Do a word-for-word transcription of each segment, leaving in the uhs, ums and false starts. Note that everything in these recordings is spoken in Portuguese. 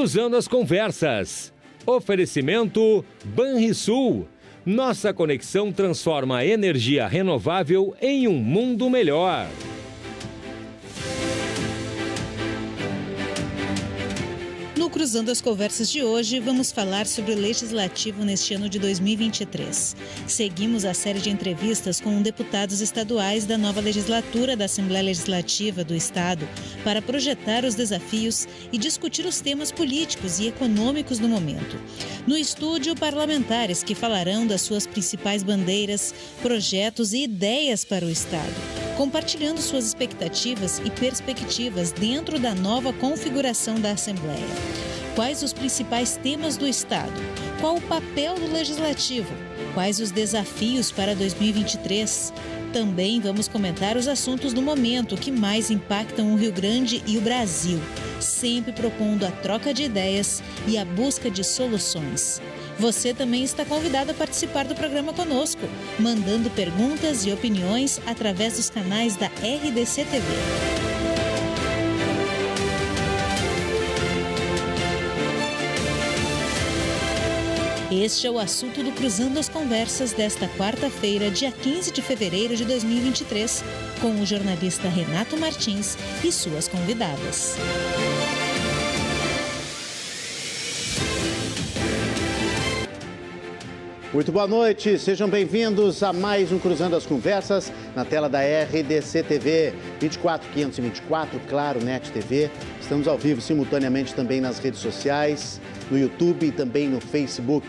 Cruzando as Conversas. Oferecimento Banrisul. Nossa conexão transforma a energia renovável em um mundo melhor. No Cruzando as Conversas de hoje, vamos falar sobre o Legislativo neste ano de dois mil e vinte e três. Seguimos a série de entrevistas com deputados estaduais da nova legislatura da Assembleia Legislativa do Estado para projetar os desafios e discutir os temas políticos e econômicos do momento. No estúdio, parlamentares que falarão das suas principais bandeiras, projetos e ideias para o Estado, compartilhando suas expectativas e perspectivas dentro da nova configuração da Assembleia. Quais os principais temas do Estado? Qual o papel do Legislativo? Quais os desafios para dois mil e vinte e três? Também vamos comentar os assuntos do momento que mais impactam o Rio Grande e o Brasil, sempre propondo a troca de ideias e a busca de soluções. Você também está convidado a participar do programa conosco, mandando perguntas e opiniões através dos canais da R D C T V. Este é o assunto do Cruzando as Conversas desta quarta-feira, dia quinze de fevereiro de dois mil e vinte e três, com o jornalista Renato Martins e suas convidadas. Muito boa noite, sejam bem-vindos a mais um Cruzando as Conversas na tela da R D C T V, vinte e quatro mil quinhentos e vinte e quatro, claro, N E T T V. Estamos ao vivo simultaneamente também nas redes sociais, no YouTube e também no Facebook.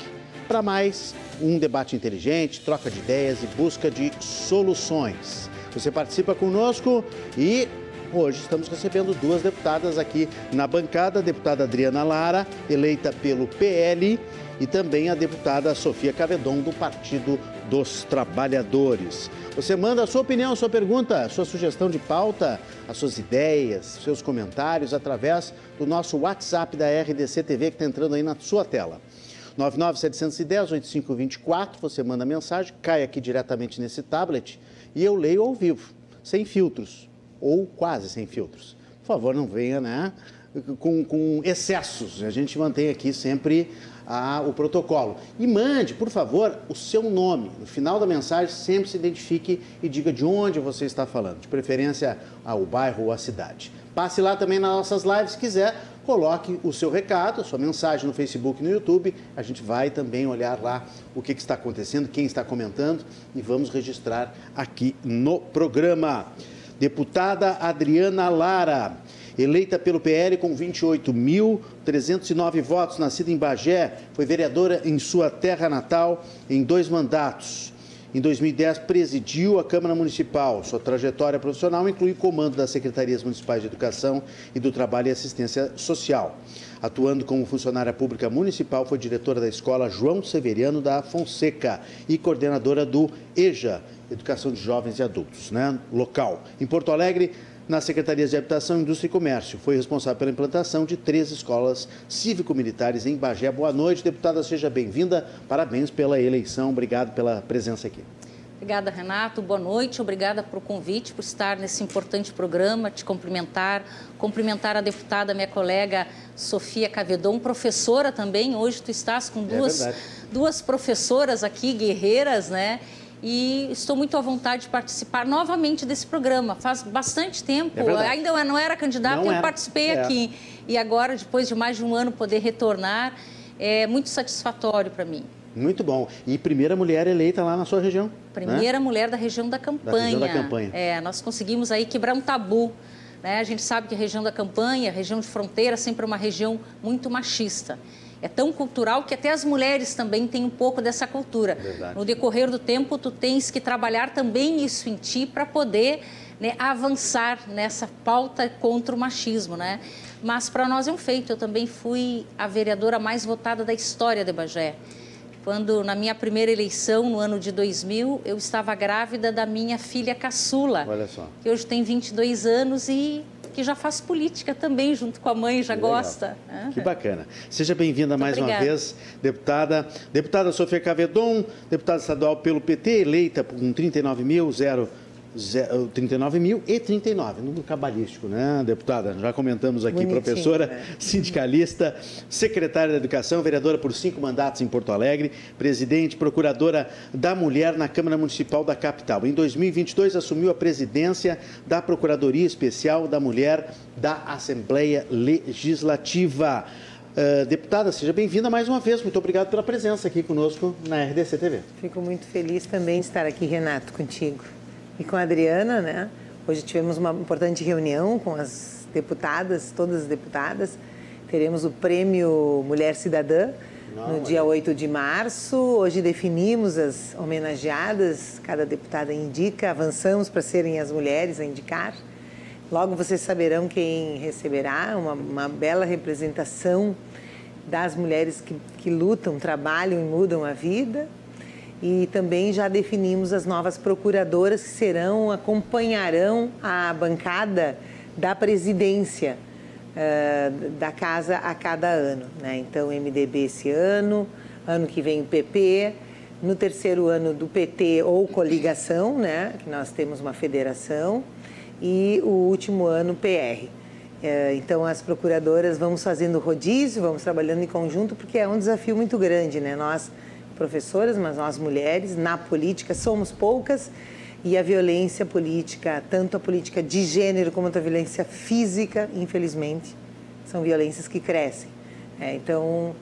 Para mais um debate inteligente, troca de ideias e busca de soluções. Você participa conosco e hoje estamos recebendo duas deputadas aqui na bancada, a deputada Adriana Lara, eleita pelo P L, e também a deputada Sofia Cavedon, do Partido dos Trabalhadores. Você manda a sua opinião, a sua pergunta, a sua sugestão de pauta, as suas ideias, seus comentários através do nosso WhatsApp da R D C T V que está entrando aí na sua tela. nove nove sete um zero oito cinco dois quatro, você manda mensagem, cai aqui diretamente nesse tablet e eu leio ao vivo, sem filtros, ou quase sem filtros. Por favor, não venha, né, com, com excessos, a gente mantém aqui sempre a, o protocolo. E mande, por favor, o seu nome. No final da mensagem, sempre se identifique e diga de onde você está falando, de preferência ao bairro ou à cidade. Passe lá também nas nossas lives, se quiser, coloque o seu recado, a sua mensagem no Facebook e no YouTube. A gente vai também olhar lá o que, que está acontecendo, quem está comentando e vamos registrar aqui no programa. Deputada Adriana Lara, eleita pelo P L com vinte e oito mil trezentos e nove votos, nascida em Bagé, foi vereadora em sua terra natal em dois mandatos. Em dois mil e dez, presidiu a Câmara Municipal. Sua trajetória profissional inclui o comando das Secretarias Municipais de Educação e do Trabalho e Assistência Social. Atuando como funcionária pública municipal, foi diretora da Escola João Severiano da Fonseca e coordenadora do E J A, Educação de Jovens e Adultos, né, local. Em Porto Alegre, nas Secretarias de Habitação, Indústria e Comércio. Foi responsável pela implantação de três escolas cívico-militares em Bagé. Boa noite, deputada, seja bem-vinda. Parabéns pela eleição, obrigado pela presença aqui. Obrigada, Renato. Boa noite, obrigada pelo convite, por estar nesse importante programa, te cumprimentar, cumprimentar a deputada, minha colega Sofia Cavedon, professora também. Hoje tu estás com duas, é duas professoras aqui, guerreiras, né? E estou muito à vontade de participar novamente desse programa. Faz bastante tempo, é ainda não era candidata, não eu era. participei é. aqui. E agora, depois de mais de um ano, poder retornar é muito satisfatório para mim. Muito bom. E primeira mulher eleita lá na sua região. Primeira né? mulher da região da campanha. Da região da campanha. É, nós conseguimos aí quebrar um tabu, né? A gente sabe que a região da campanha, a região de fronteira, sempre é uma região muito machista. É tão cultural que até as mulheres também têm um pouco dessa cultura. Verdade. No decorrer do tempo, tu tens que trabalhar também isso em ti para poder, né, avançar nessa pauta contra o machismo, né? Mas para nós é um feito. Eu também fui a vereadora mais votada da história de Bagé. Quando, na minha primeira eleição, no ano de dois mil, eu estava grávida da minha filha caçula. Olha só. Que hoje tem vinte e dois anos e que já faz política também, junto com a mãe, já que gosta. Legal. Que bacana. Seja bem-vinda mais obrigada. uma vez, deputada. Deputada Sofia Cavedon, deputada estadual pelo P T, eleita com trinta e nove mil, zero trinta e nove mil e trinta e nove, número cabalístico, né, deputada? Já comentamos aqui. Bonitinho, professora, né? Sindicalista, secretária da Educação, vereadora por cinco mandatos em Porto Alegre, presidente, procuradora da mulher na Câmara Municipal da capital. Em dois mil e vinte e dois, assumiu a presidência da Procuradoria Especial da Mulher da Assembleia Legislativa. Uh, deputada, seja bem-vinda mais uma vez. Muito obrigado pela presença aqui conosco na R D C T V. Fico muito feliz também de estar aqui, Renato, contigo. E com a Adriana, né? Hoje tivemos uma importante reunião com as deputadas, todas as deputadas. Teremos o Prêmio Mulher Cidadã Não, no dia é... oito de março. Hoje definimos as homenageadas, cada deputada indica, avançamos para serem as mulheres a indicar. Logo vocês saberão quem receberá, uma, uma bela representação das mulheres que, que lutam, trabalham e mudam a vida. E também já definimos as novas procuradoras que serão, acompanharão a bancada da presidência uh, da casa a cada ano, né? Então, M D B esse ano, ano que vem o P P, no terceiro ano do P T ou coligação, né? Que nós temos uma federação, e o último ano P R. Uh, então, as procuradoras vamos fazendo rodízio, vamos trabalhando em conjunto, porque é um desafio muito grande, né? Nós... professoras, mas nós mulheres na política somos poucas, e a violência política, tanto a política de gênero como a violência física, infelizmente, são violências que crescem. É, então,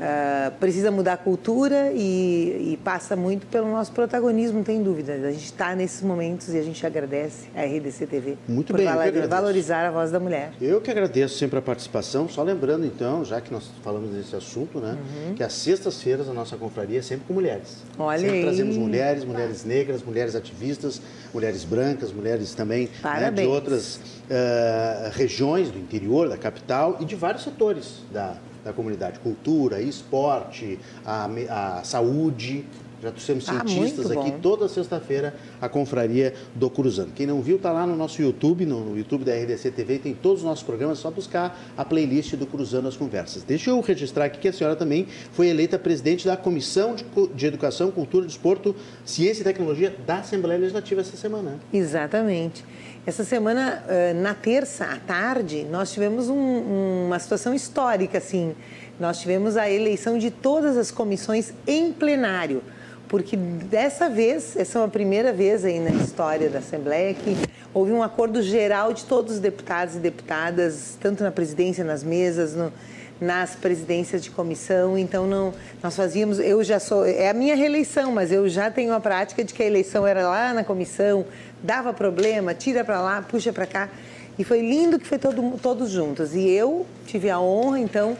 uh, precisa mudar a cultura e, e passa muito pelo nosso protagonismo, não tem dúvida. A gente está nesses momentos e a gente agradece a R D C T V muito por bem, valor, valorizar a voz da mulher. Eu que agradeço sempre a participação, só lembrando então, já que nós falamos desse assunto, né, uhum. que às sextas-feiras a nossa confraria é sempre com mulheres. Olha sempre aí. Trazemos mulheres, mulheres negras, mulheres ativistas, mulheres brancas, mulheres também, né, de outras uh, regiões do interior, da capital e de vários setores da da comunidade, cultura, esporte, a, a saúde, já trouxemos ah, cientistas aqui, toda sexta-feira a confraria do Cruzando. Quem não viu, está lá no nosso YouTube, no YouTube da R D C T V, tem todos os nossos programas, é só buscar a playlist do Cruzando as Conversas. Deixa eu registrar aqui que a senhora também foi eleita presidente da Comissão de, de Educação, Cultura, Desporto, Ciência e Tecnologia da Assembleia Legislativa essa semana. Exatamente. Essa semana, na terça à tarde, nós tivemos um, uma situação histórica, assim. Nós tivemos a eleição de todas as comissões em plenário, porque dessa vez, essa é a primeira vez aí na história da Assembleia que houve um acordo geral de todos os deputados e deputadas, tanto na presidência, nas mesas, no, nas presidências de comissão. Então, não, nós fazíamos, eu já sou, é a minha reeleição, mas eu já tenho a prática de que a eleição era lá na comissão, dava problema, tira para lá, puxa para cá. E foi lindo que foi todo, todos juntos. E eu tive a honra, então,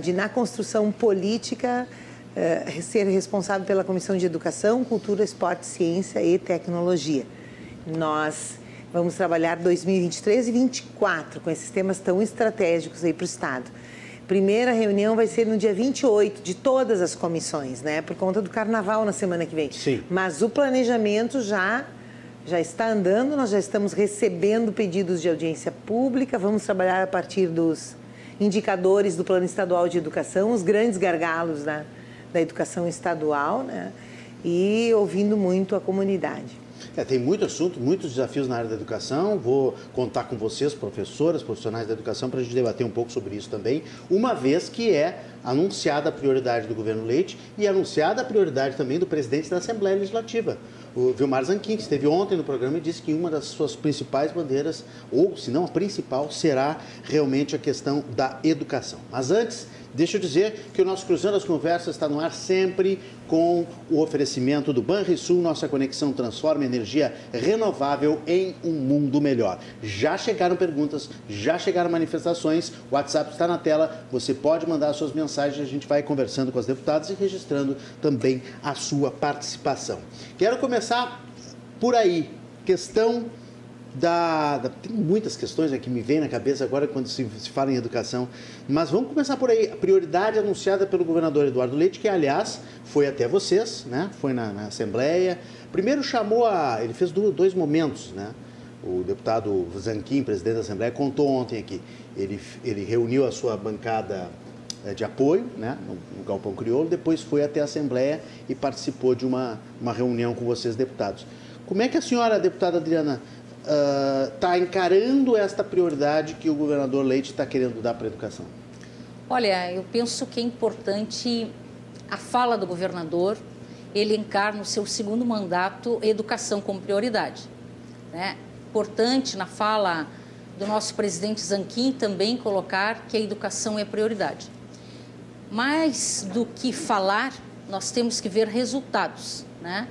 de, na construção política, ser responsável pela Comissão de Educação, Cultura, Esporte, Ciência e Tecnologia. Nós vamos trabalhar dois mil e vinte e três e vinte e quatro com esses temas tão estratégicos aí para o Estado. Primeira reunião vai ser no dia vinte e oito de todas as comissões, né? Por conta do carnaval na semana que vem. Sim. Mas o planejamento já, já está andando, nós já estamos recebendo pedidos de audiência pública, vamos trabalhar a partir dos indicadores do Plano Estadual de Educação, os grandes gargalos da, da educação estadual, né? E ouvindo muito a comunidade. É, tem muito assunto, muitos desafios na área da educação. Vou contar com vocês, professoras, profissionais da educação, para a gente debater um pouco sobre isso também, uma vez que é anunciada a prioridade do governo Leite e anunciada a prioridade também do presidente da Assembleia Legislativa, o Vilmar Zanchin, que esteve ontem no programa e disse que uma das suas principais bandeiras, ou se não a principal, será realmente a questão da educação. Mas antes, deixa eu dizer que o nosso Cruzando as Conversas está no ar sempre com o oferecimento do Banrisul. Nossa conexão transforma energia renovável em um mundo melhor. Já chegaram perguntas, já chegaram manifestações, o WhatsApp está na tela, você pode mandar suas mensagens, a gente vai conversando com as deputadas e registrando também a sua participação. Quero começar por aí, questão... Da, da, tem muitas questões, né, que me vêm na cabeça agora quando se, se fala em educação, mas vamos começar por aí. A prioridade anunciada pelo governador Eduardo Leite, que aliás foi até vocês, né, foi na, na Assembleia, primeiro chamou a... ele fez do, dois momentos, né? O deputado Zanchin, presidente da Assembleia, contou ontem aqui, ele, ele reuniu a sua bancada de apoio, né, no, no Galpão Crioulo, depois foi até a Assembleia e participou de uma, uma reunião com vocês, deputados. Como é que a senhora, deputada Adriana, está uh, encarando esta prioridade que o governador Leite está querendo dar para a educação? Olha, eu penso que é importante a fala do governador, ele encarna no seu segundo mandato a educação como prioridade, né? Importante na fala do nosso presidente Zanchin também colocar que a educação é prioridade. Mais do que falar, nós temos que ver resultados, né?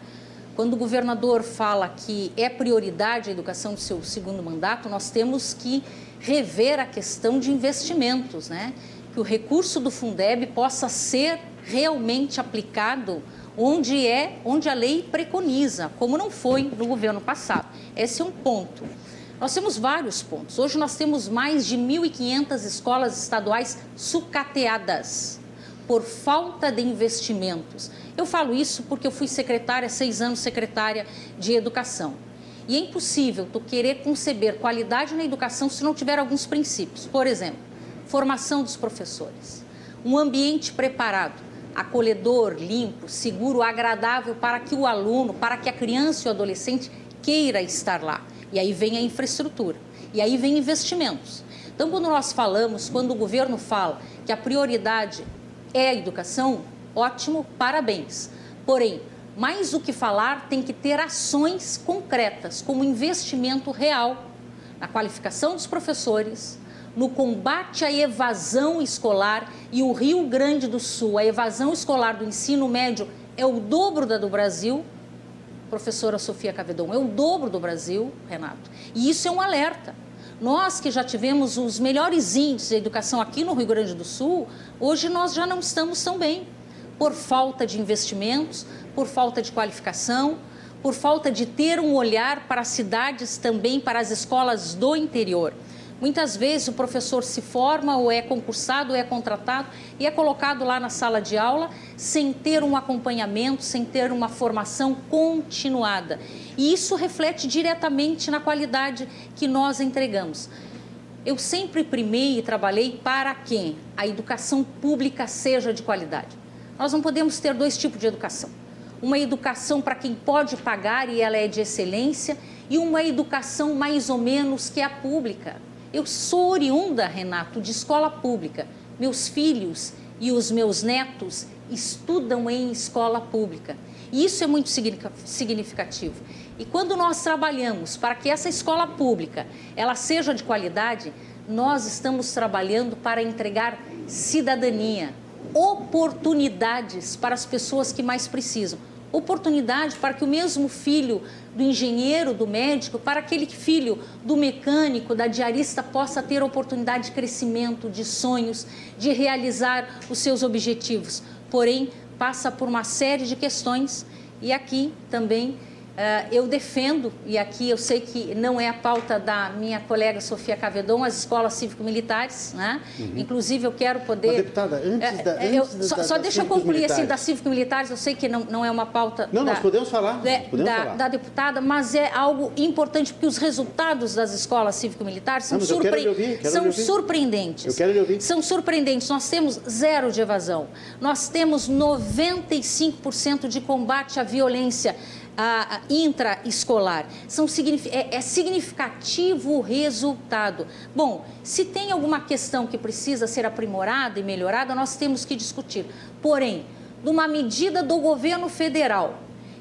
Quando o governador fala que é prioridade a educação do seu segundo mandato, nós temos que rever a questão de investimentos, né? Que o recurso do Fundeb possa ser realmente aplicado onde é, onde a lei preconiza, como não foi no governo passado. Esse é um ponto. Nós temos vários pontos. Hoje nós temos mais de mil e quinhentas escolas estaduais sucateadas por falta de investimentos. Eu falo isso porque eu fui secretária, seis anos secretária de educação. E é impossível tu querer conceber qualidade na educação se não tiver alguns princípios. Por exemplo, formação dos professores, um ambiente preparado, acolhedor, limpo, seguro, agradável para que o aluno, para que a criança e o adolescente queira estar lá. E aí vem a infraestrutura, e aí vem investimentos. Então, quando nós falamos, quando o governo fala que a prioridade é a educação, ótimo, parabéns. Porém, mais do que falar, tem que ter ações concretas, como investimento real na qualificação dos professores, no combate à evasão escolar. E o Rio Grande do Sul, a evasão escolar do ensino médio é o dobro da do Brasil, professora Sofia Cavedon, é o dobro do Brasil, Renato. E isso é um alerta. Nós que já tivemos os melhores índices de educação aqui no Rio Grande do Sul, hoje nós já não estamos tão bem, por falta de investimentos, por falta de qualificação, por falta de ter um olhar para as cidades também, para as escolas do interior. Muitas vezes o professor se forma ou é concursado ou é contratado e é colocado lá na sala de aula sem ter um acompanhamento, sem ter uma formação continuada. E isso reflete diretamente na qualidade que nós entregamos. Eu sempre primei e trabalhei para que a educação pública seja de qualidade. Nós não podemos ter dois tipos de educação. Uma educação para quem pode pagar e ela é de excelência e uma educação mais ou menos que a pública. Eu sou oriunda, Renato, de escola pública. Meus filhos e os meus netos estudam em escola pública. E isso é muito significativo. E quando nós trabalhamos para que essa escola pública ela seja de qualidade, nós estamos trabalhando para entregar cidadania, oportunidades para as pessoas que mais precisam. Oportunidade para que o mesmo filho do engenheiro, do médico, para aquele filho do mecânico, da diarista, possa ter oportunidade de crescimento, de sonhos, de realizar os seus objetivos. Porém, passa por uma série de questões e aqui também uh, eu defendo, e aqui eu sei que não é a pauta da minha colega Sofia Cavedon, as escolas cívico-militares, né? Uhum. Inclusive eu quero poder... Mas, deputada, antes da... Antes eu, da só da, só da deixa eu concluir, assim, das cívico-militares, eu sei que não, não é uma pauta... Não, da, nós podemos falar, de, podemos da, falar. Da deputada, mas é algo importante, porque os resultados das escolas cívico-militares são, não, surpre... ouvir, são surpreendentes. Eu quero lhe ouvir. São surpreendentes. Nós temos zero de evasão, nós temos noventa e cinco por cento de combate à violência A intraescolar. São, é, é significativo o resultado. Bom, se tem alguma questão que precisa ser aprimorada e melhorada, nós temos que discutir. Porém, numa medida do governo federal,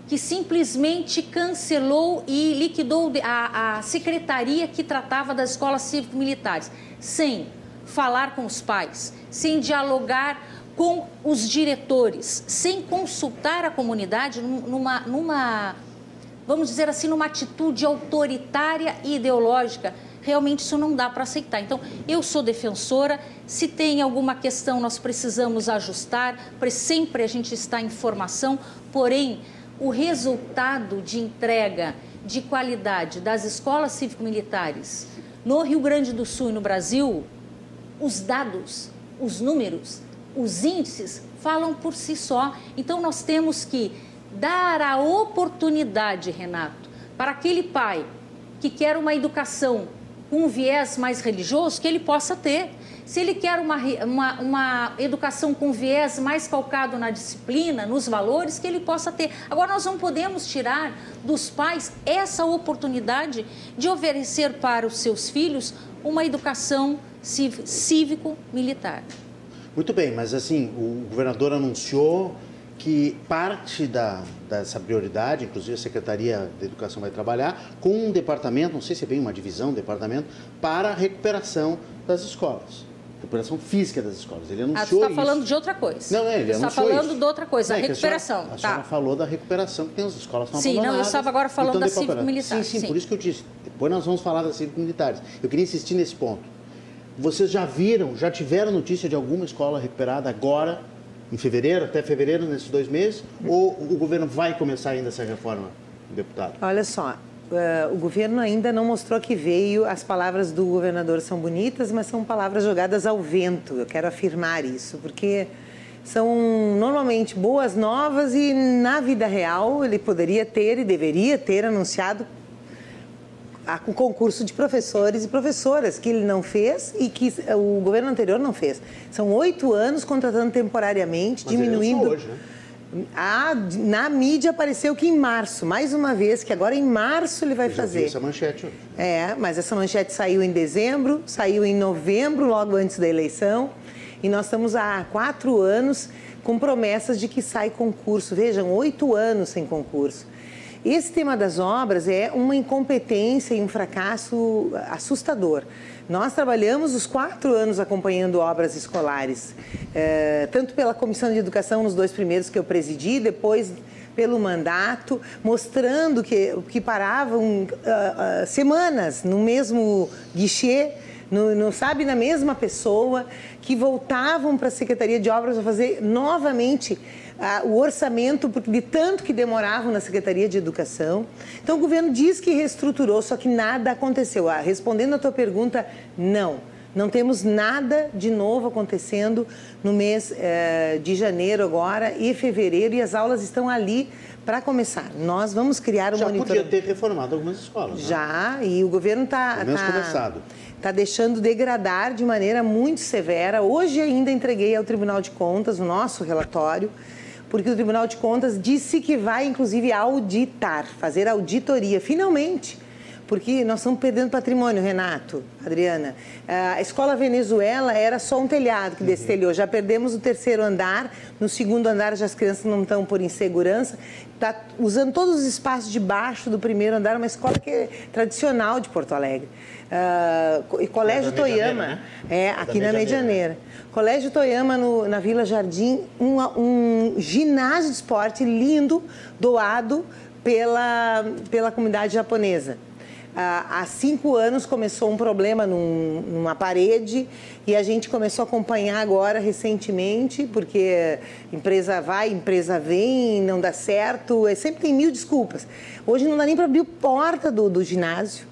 que simplesmente cancelou e liquidou a, a secretaria que tratava das escolas cívico-militares, sem falar com os pais, sem dialogar com os diretores, sem consultar a comunidade numa, numa, vamos dizer assim, numa atitude autoritária e ideológica. Realmente isso não dá para aceitar. Então, eu sou defensora, se tem alguma questão nós precisamos ajustar, sempre a gente está em formação, porém, o resultado de entrega de qualidade das escolas cívico-militares no Rio Grande do Sul e no Brasil, os dados, os números, os índices falam por si só. Então, nós temos que dar a oportunidade, Renato, para aquele pai que quer uma educação com um viés mais religioso, que ele possa ter. Se ele quer uma, uma, uma educação com viés mais calcado na disciplina, nos valores, que ele possa ter. Agora, nós não podemos tirar dos pais essa oportunidade de oferecer para os seus filhos uma educação cívico-militar. Muito bem, mas assim, o governador anunciou que parte da, dessa prioridade, inclusive a Secretaria da Educação vai trabalhar, com um departamento, não sei se é bem uma divisão, um departamento, para a recuperação das escolas. Recuperação física das escolas. Ele anunciou isso. Ah, você está falando de outra coisa. Não, é, ele anunciou isso. Você está falando de outra coisa, não, a recuperação. A senhora, a senhora tá. falou da recuperação, que tem as escolas não abandonadas. Sim, não, eu estava agora falando então, da cívico-militar. Sim, sim, sim, por isso que eu disse. Depois nós vamos falar das cívico-militares. Eu queria insistir nesse ponto. Vocês já viram, já tiveram notícia de alguma escola recuperada agora, em fevereiro, até fevereiro, nesses dois meses? Ou o governo vai começar ainda essa reforma, deputado? Olha só, uh, o governo ainda não mostrou que veio. As palavras do governador são bonitas, mas são palavras jogadas ao vento. Eu quero afirmar isso, porque são normalmente boas novas e na vida real ele poderia ter e deveria ter anunciado o concurso de professores e professoras, que ele não fez e que o governo anterior não fez. São oito anos contratando temporariamente, mas diminuindo... Hoje, né? A, na mídia apareceu que em março, mais uma vez, que agora em março ele vai fazer. Essa manchete hoje. É, mas essa manchete saiu em dezembro, saiu em novembro, logo antes da eleição. E nós estamos há quatro anos com promessas de que sai concurso. Vejam, oito anos sem concurso. Esse tema das obras é uma incompetência e um fracasso assustador. Nós trabalhamos os quatro anos acompanhando obras escolares, é, tanto pela Comissão de Educação, nos dois primeiros que eu presidi, depois pelo mandato, mostrando que, que paravam uh, uh, semanas no mesmo guichê, No, no, sabe, na mesma pessoa, que voltavam para a Secretaria de Obras para fazer novamente ah, o orçamento de tanto que demoravam na Secretaria de Educação. Então, o governo diz que reestruturou, só que nada aconteceu. Ah, respondendo a tua pergunta, não. Não temos nada de novo acontecendo no mês eh, de janeiro agora e fevereiro, e as aulas estão ali para começar. Nós vamos criar um monitor... Já podia ter reformado algumas escolas, né? Já, e o governo está... Pelo menos tá... começado. Está deixando degradar de maneira muito severa. Hoje ainda entreguei ao Tribunal de Contas o nosso relatório, porque o Tribunal de Contas disse que vai, inclusive, auditar, fazer auditoria, finalmente. Porque nós estamos perdendo patrimônio, Renato, Adriana. A escola Venezuela era só um telhado que destelhou. Já perdemos o terceiro andar. No segundo andar, já as crianças não estão por insegurança. Está usando todos os espaços de baixo do primeiro andar. Uma escola que é tradicional de Porto Alegre. Uh, Colégio Toyama, né? é, aqui na Medianeira. Colégio Toyama, no, na Vila Jardim, um, um ginásio de esporte lindo, doado pela, pela comunidade japonesa. Uh, há cinco anos começou um problema num, numa parede e a gente começou a acompanhar agora recentemente, porque empresa vai, empresa vem, não dá certo, é, sempre tem mil desculpas. Hoje não dá nem para abrir a porta do, do ginásio.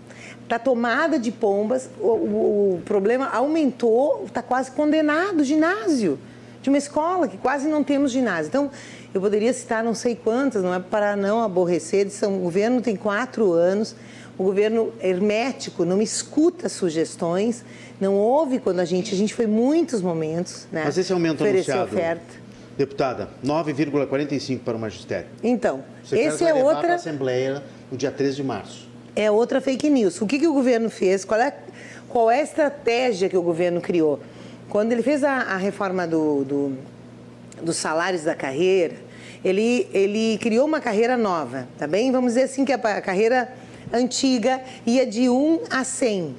Está tomada de pombas, o, o, o problema aumentou, está quase condenado o ginásio de uma escola que quase não temos ginásio. Então, eu poderia citar não sei quantas, não é para não aborrecer, são, o governo tem quatro anos, o governo hermético não escuta sugestões, não ouve quando a gente, a gente foi muitos momentos, né? Mas esse aumento anunciado, oferta. Deputada, nove vírgula quarenta e cinco para o magistério. Então, esse é outra... para a Assembleia no dia treze de março. É outra fake news. O que, que o governo fez? Qual é, qual é a estratégia que o governo criou? Quando ele fez a, a reforma do, do, dos salários da carreira, ele, ele criou uma carreira nova, tá bem? Vamos dizer assim que a, a carreira antiga ia de um a cem,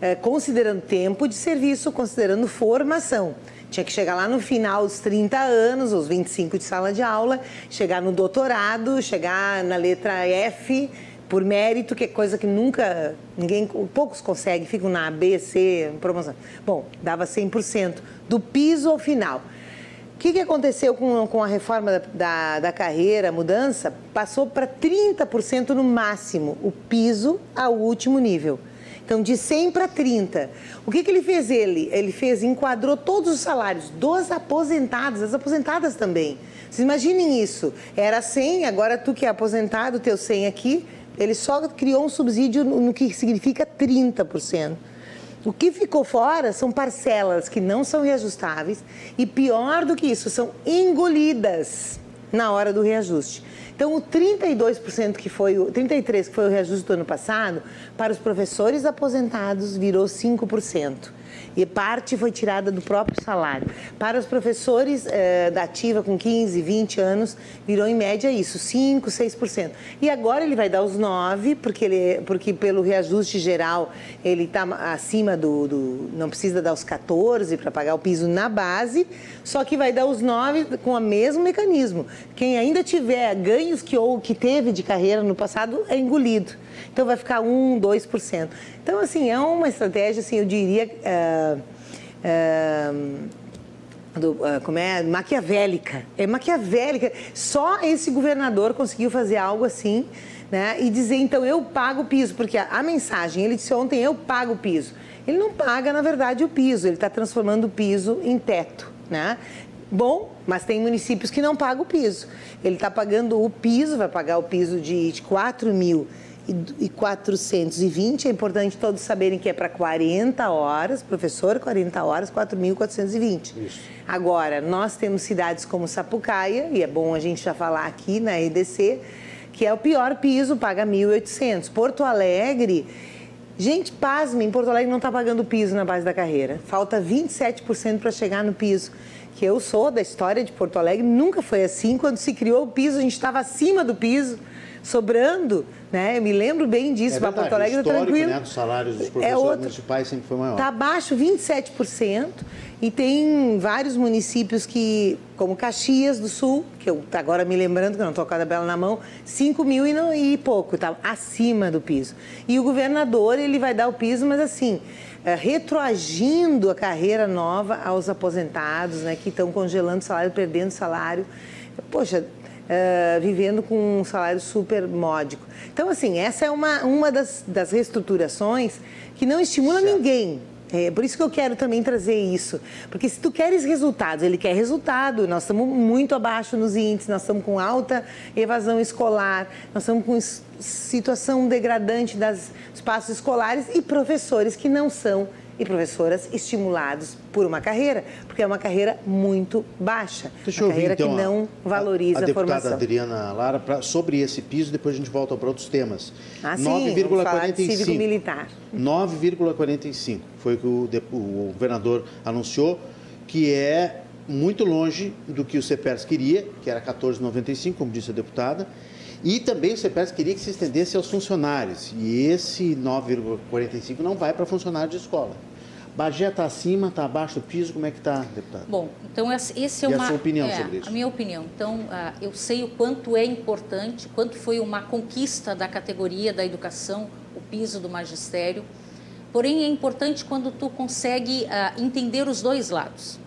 é, considerando tempo de serviço, considerando formação. Tinha que chegar lá no final dos trinta anos, os vinte e cinco de sala de aula, chegar no doutorado, chegar na letra F... por mérito, que é coisa que nunca, ninguém, poucos conseguem, ficam na A, B, C, promoção. Bom, dava cem por cento do piso ao final. O que, que aconteceu com, com a reforma da, da, da carreira, a mudança? Passou para trinta por cento no máximo, o piso ao último nível. Então, de cem para trinta. O que, que ele fez? Ele, ele fez, enquadrou todos os salários dos aposentados, das aposentadas também. Vocês imaginem isso, era cem, agora tu que é aposentado, teu cem aqui... Ele só criou um subsídio no que significa trinta por cento. O que ficou fora são parcelas que não são reajustáveis e, pior do que isso, são engolidas na hora do reajuste. Então, o trinta e dois por cento que foi, o trinta e três por cento que foi o reajuste do ano passado, para os professores aposentados virou cinco por cento. E parte foi tirada do próprio salário. Para os professores eh, da ativa com quinze, vinte anos, virou em média isso, cinco, seis por cento. E agora ele vai dar os nove por cento, porque, ele, porque pelo reajuste geral ele está acima do, do... não precisa dar os quatorze por cento para pagar o piso na base, só que vai dar os nove por cento com o mesmo mecanismo. Quem ainda tiver ganhos que, ou que teve de carreira no passado é engolido. Então vai ficar um, dois por cento. Então, assim, é uma estratégia, assim, eu diria... Uh, uh, do, uh, como é? Maquiavélica. É maquiavélica. Só esse governador conseguiu fazer algo assim, né? E dizer, então, eu pago o piso. Porque a, a mensagem, ele disse ontem, eu pago o piso. Ele não paga, na verdade, o piso. Ele está transformando o piso em teto, né? Bom, mas tem municípios que não pagam o piso. Ele está pagando o piso, vai pagar o piso de, de quatro mil e quatrocentos e vinte, é importante todos saberem que é para quarenta horas, professor, quarenta horas, quatro mil quatrocentos e vinte. Isso. Agora, nós temos cidades como Sapucaia, e é bom a gente já falar aqui na R D C, que é o pior piso, paga mil e oitocentos. Porto Alegre, gente, pasmem, Porto Alegre não está pagando piso na base da carreira. Falta vinte e sete por cento para chegar no piso. Que eu sou da história de Porto Alegre, nunca foi assim. Quando se criou o piso, a gente estava acima do piso, sobrando, né? Eu me lembro bem disso, para Porto Alegre está tranquilo. Né? Os salários dos professores é outro, municipais sempre foi maior. Está abaixo vinte e sete por cento e tem vários municípios que, como Caxias do Sul, que eu agora me lembrando, que eu não estou com a tabela na mão, cinco mil e, não, e pouco, tá acima do piso. E o governador, ele vai dar o piso, mas assim, retroagindo a carreira nova aos aposentados, né? Que estão congelando salário, perdendo salário. Poxa... Uh, vivendo com um salário super módico. Então, assim, essa é uma, uma das, das reestruturações que não estimula certo. Ninguém. É por isso que eu quero também trazer isso. Porque se tu queres resultados, ele quer resultado. Nós estamos muito abaixo nos índices, nós estamos com alta evasão escolar, nós estamos com situação degradante dos espaços escolares e professores que não são e professoras estimulados por uma carreira, porque é uma carreira muito baixa, Deixa uma carreira ouvir, então, que não valoriza a, a, a formação. A deputada Adriana Lara, pra, sobre esse piso, depois a gente volta para outros temas. Ah, nove vírgula quarenta e cinco. Cívico militar. nove vírgula quarenta e cinco foi o que o, o governador anunciou, que é muito longe do que o CEPERS queria, que era quatorze vírgula noventa e cinco, como disse a deputada. E também o CEPERS queria que se estendesse aos funcionários. E esse nove vírgula quarenta e cinco não vai para funcionário de escola. Bagé está acima, está abaixo do piso, como é que está, deputado? Bom, então essa é uma... E a sua opinião é, sobre isso? A minha opinião. Então, eu sei o quanto é importante, quanto foi uma conquista da categoria da educação, o piso do magistério. Porém, é importante quando tu consegue entender os dois lados.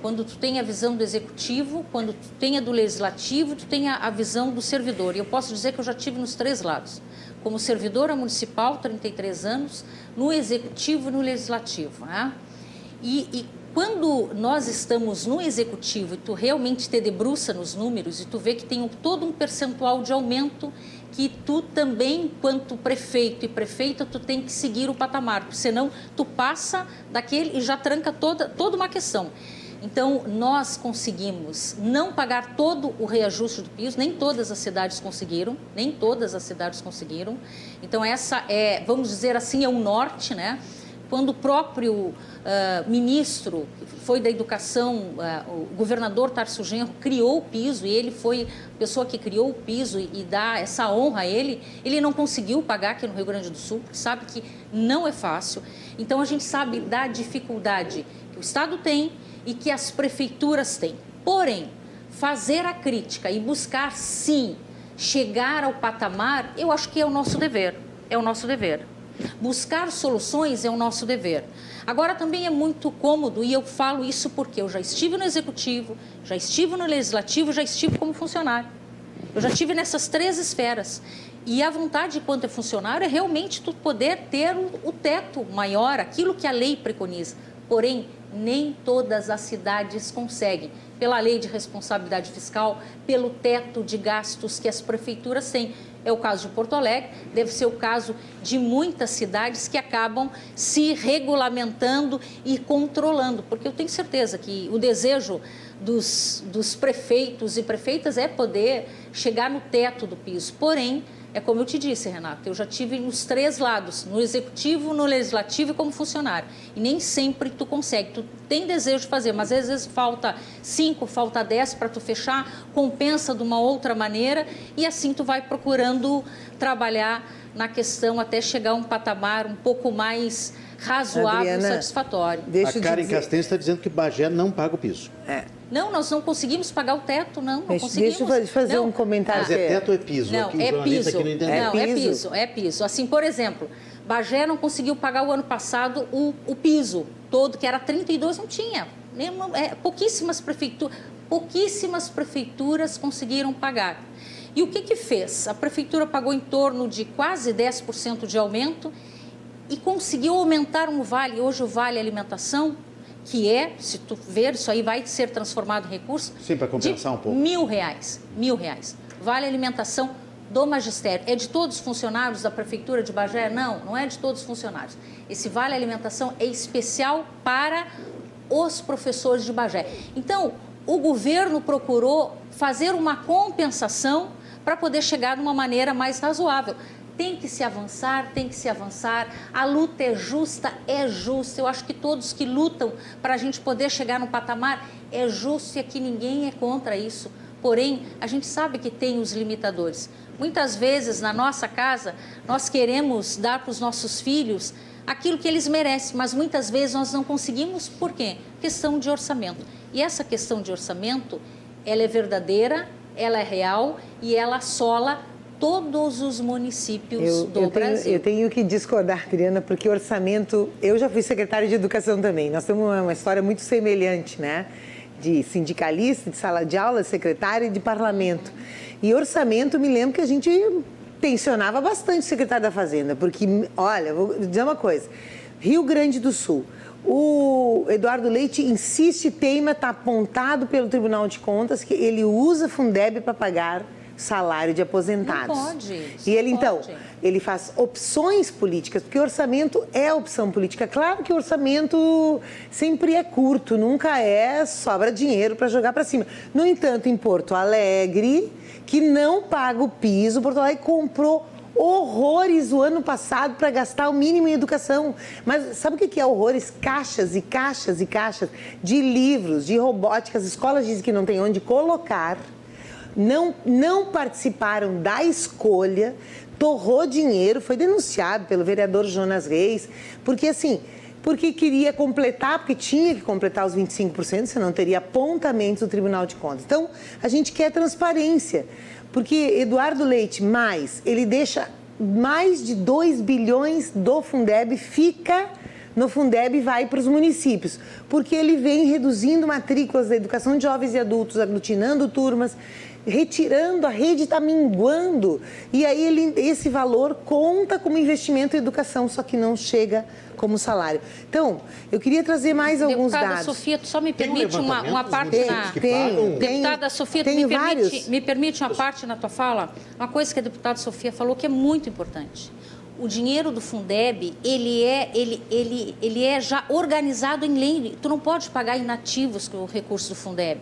Quando tu tem a visão do executivo, quando tu tem a do legislativo, tu tem a visão do servidor. E eu posso dizer que eu já tive nos três lados. Como servidora municipal, trinta e três anos, no executivo e no legislativo. Né? E, e quando nós estamos no executivo e tu realmente te debruça nos números e tu vê que tem um, todo um percentual de aumento que tu também, quanto prefeito e prefeita, tu tem que seguir o patamar, porque senão tu passa daquele e já tranca toda, toda uma questão. Então, nós conseguimos não pagar todo o reajuste do piso, nem todas as cidades conseguiram, nem todas as cidades conseguiram. Então, essa é, vamos dizer assim, é o norte, né? Quando o próprio uh, ministro, foi da educação, uh, o governador Tarso Genro, criou o piso, e ele foi a pessoa que criou o piso e, e dá essa honra a ele, ele não conseguiu pagar aqui no Rio Grande do Sul, porque sabe que não é fácil. Então, a gente sabe da dificuldade que o Estado tem, e que as prefeituras têm. Porém, fazer a crítica e buscar, sim, chegar ao patamar, eu acho que é o nosso dever, é o nosso dever. Buscar soluções é o nosso dever. Agora, também é muito cômodo, e eu falo isso porque eu já estive no Executivo, já estive no Legislativo, já estive como funcionário. Eu já estive nessas três esferas. E a vontade, enquanto é funcionário, é realmente tu poder ter o teto maior, aquilo que a lei preconiza. Porém, nem todas as cidades conseguem, pela lei de responsabilidade fiscal, pelo teto de gastos que as prefeituras têm. é o caso de Porto Alegre, deve ser o caso de muitas cidades que acabam se regulamentando e controlando, porque eu tenho certeza que o desejo dos, dos prefeitos e prefeitas é poder chegar no teto do piso, porém, é como eu te disse, Renato, eu já tive nos três lados, no executivo, no legislativo e como funcionário. E nem sempre tu consegue, tu tem desejo de fazer, mas às vezes falta cinco, falta dez para tu fechar, compensa de uma outra maneira e assim tu vai procurando trabalhar na questão até chegar a um patamar um pouco mais razoável, Adriana, e satisfatório. Deixa a Karen dizer... Castanho está dizendo que Bagé não paga o piso. É. Não, nós não conseguimos pagar o teto, não, não deixa, conseguimos. Deixa eu fazer não. um comentário. Mas é teto ou é piso? Não, é piso. Não, é, não é, piso. é piso, é piso. Assim, por exemplo, Bagé não conseguiu pagar o ano passado o, o piso todo, que era trinta e dois, não tinha. É, pouquíssimas, prefeituras, pouquíssimas prefeituras conseguiram pagar. E o que que fez? A prefeitura pagou em torno de quase dez por cento de aumento e conseguiu aumentar um vale, hoje o vale alimentação, que é, se tu ver, isso aí vai ser transformado em recurso. Sim, para compensar um pouco. Mil reais, mil reais. Vale alimentação do magistério. É de todos os funcionários da Prefeitura de Bagé? Não, não é de todos os funcionários. Esse vale alimentação é especial para os professores de Bagé. Então, o governo procurou fazer uma compensação para poder chegar de uma maneira mais razoável. Tem que se avançar, tem que se avançar, a luta é justa, é justa. Eu acho que todos que lutam para a gente poder chegar no patamar é justo e aqui ninguém é contra isso. Porém, a gente sabe que tem os limitadores. Muitas vezes, na nossa casa, nós queremos dar para os nossos filhos aquilo que eles merecem, mas muitas vezes nós não conseguimos. Por quê? Questão de orçamento. E essa questão de orçamento, ela é verdadeira, ela é real e ela assola todos os municípios eu, do eu Brasil. Tenho, eu tenho que discordar, Adriana, porque orçamento... Eu já fui secretária de Educação também. Nós temos uma, uma história muito semelhante, né? De sindicalista, de sala de aula, secretária e de parlamento. E orçamento, me lembro que a gente tensionava bastante o secretário da Fazenda, porque, olha, vou dizer uma coisa. Rio Grande do Sul, o Eduardo Leite insiste, teima, está apontado pelo Tribunal de Contas que ele usa Fundeb para pagar salário de aposentados. Não pode. Isso e ele, não então, pode. Ele faz opções políticas, porque orçamento é opção política. Claro que orçamento sempre é curto, nunca é sobra dinheiro para jogar para cima. No entanto, em Porto Alegre, que não paga o piso, Porto Alegre comprou horrores o ano passado para gastar o mínimo em educação. Mas sabe o que é horrores? Caixas e caixas e caixas de livros, de robótica. As escolas dizem que não tem onde colocar. Não, não participaram da escolha, torrou dinheiro, foi denunciado pelo vereador Jonas Reis, porque assim, porque queria completar, porque tinha que completar os vinte e cinco por cento, senão teria apontamentos do Tribunal de Contas. Então, a gente quer transparência, porque Eduardo Leite, mais, ele deixa mais de dois bilhões do Fundeb, fica... no Fundeb vai para os municípios, porque ele vem reduzindo matrículas da educação de jovens e adultos, aglutinando turmas, retirando, a rede está minguando. E aí ele, esse valor conta como investimento em educação, só que não chega como salário. Então, eu queria trazer mais deputada alguns dados. Deputada Sofia, tu só me permite um uma, uma parte na... Tem, deputada Sofia, tu me permite, me permite uma parte na tua fala? Uma coisa que a deputada Sofia falou que é muito importante. O dinheiro do Fundeb, ele é, ele, ele, ele é já organizado em lei. Tu não pode pagar inativos com o recurso do Fundeb.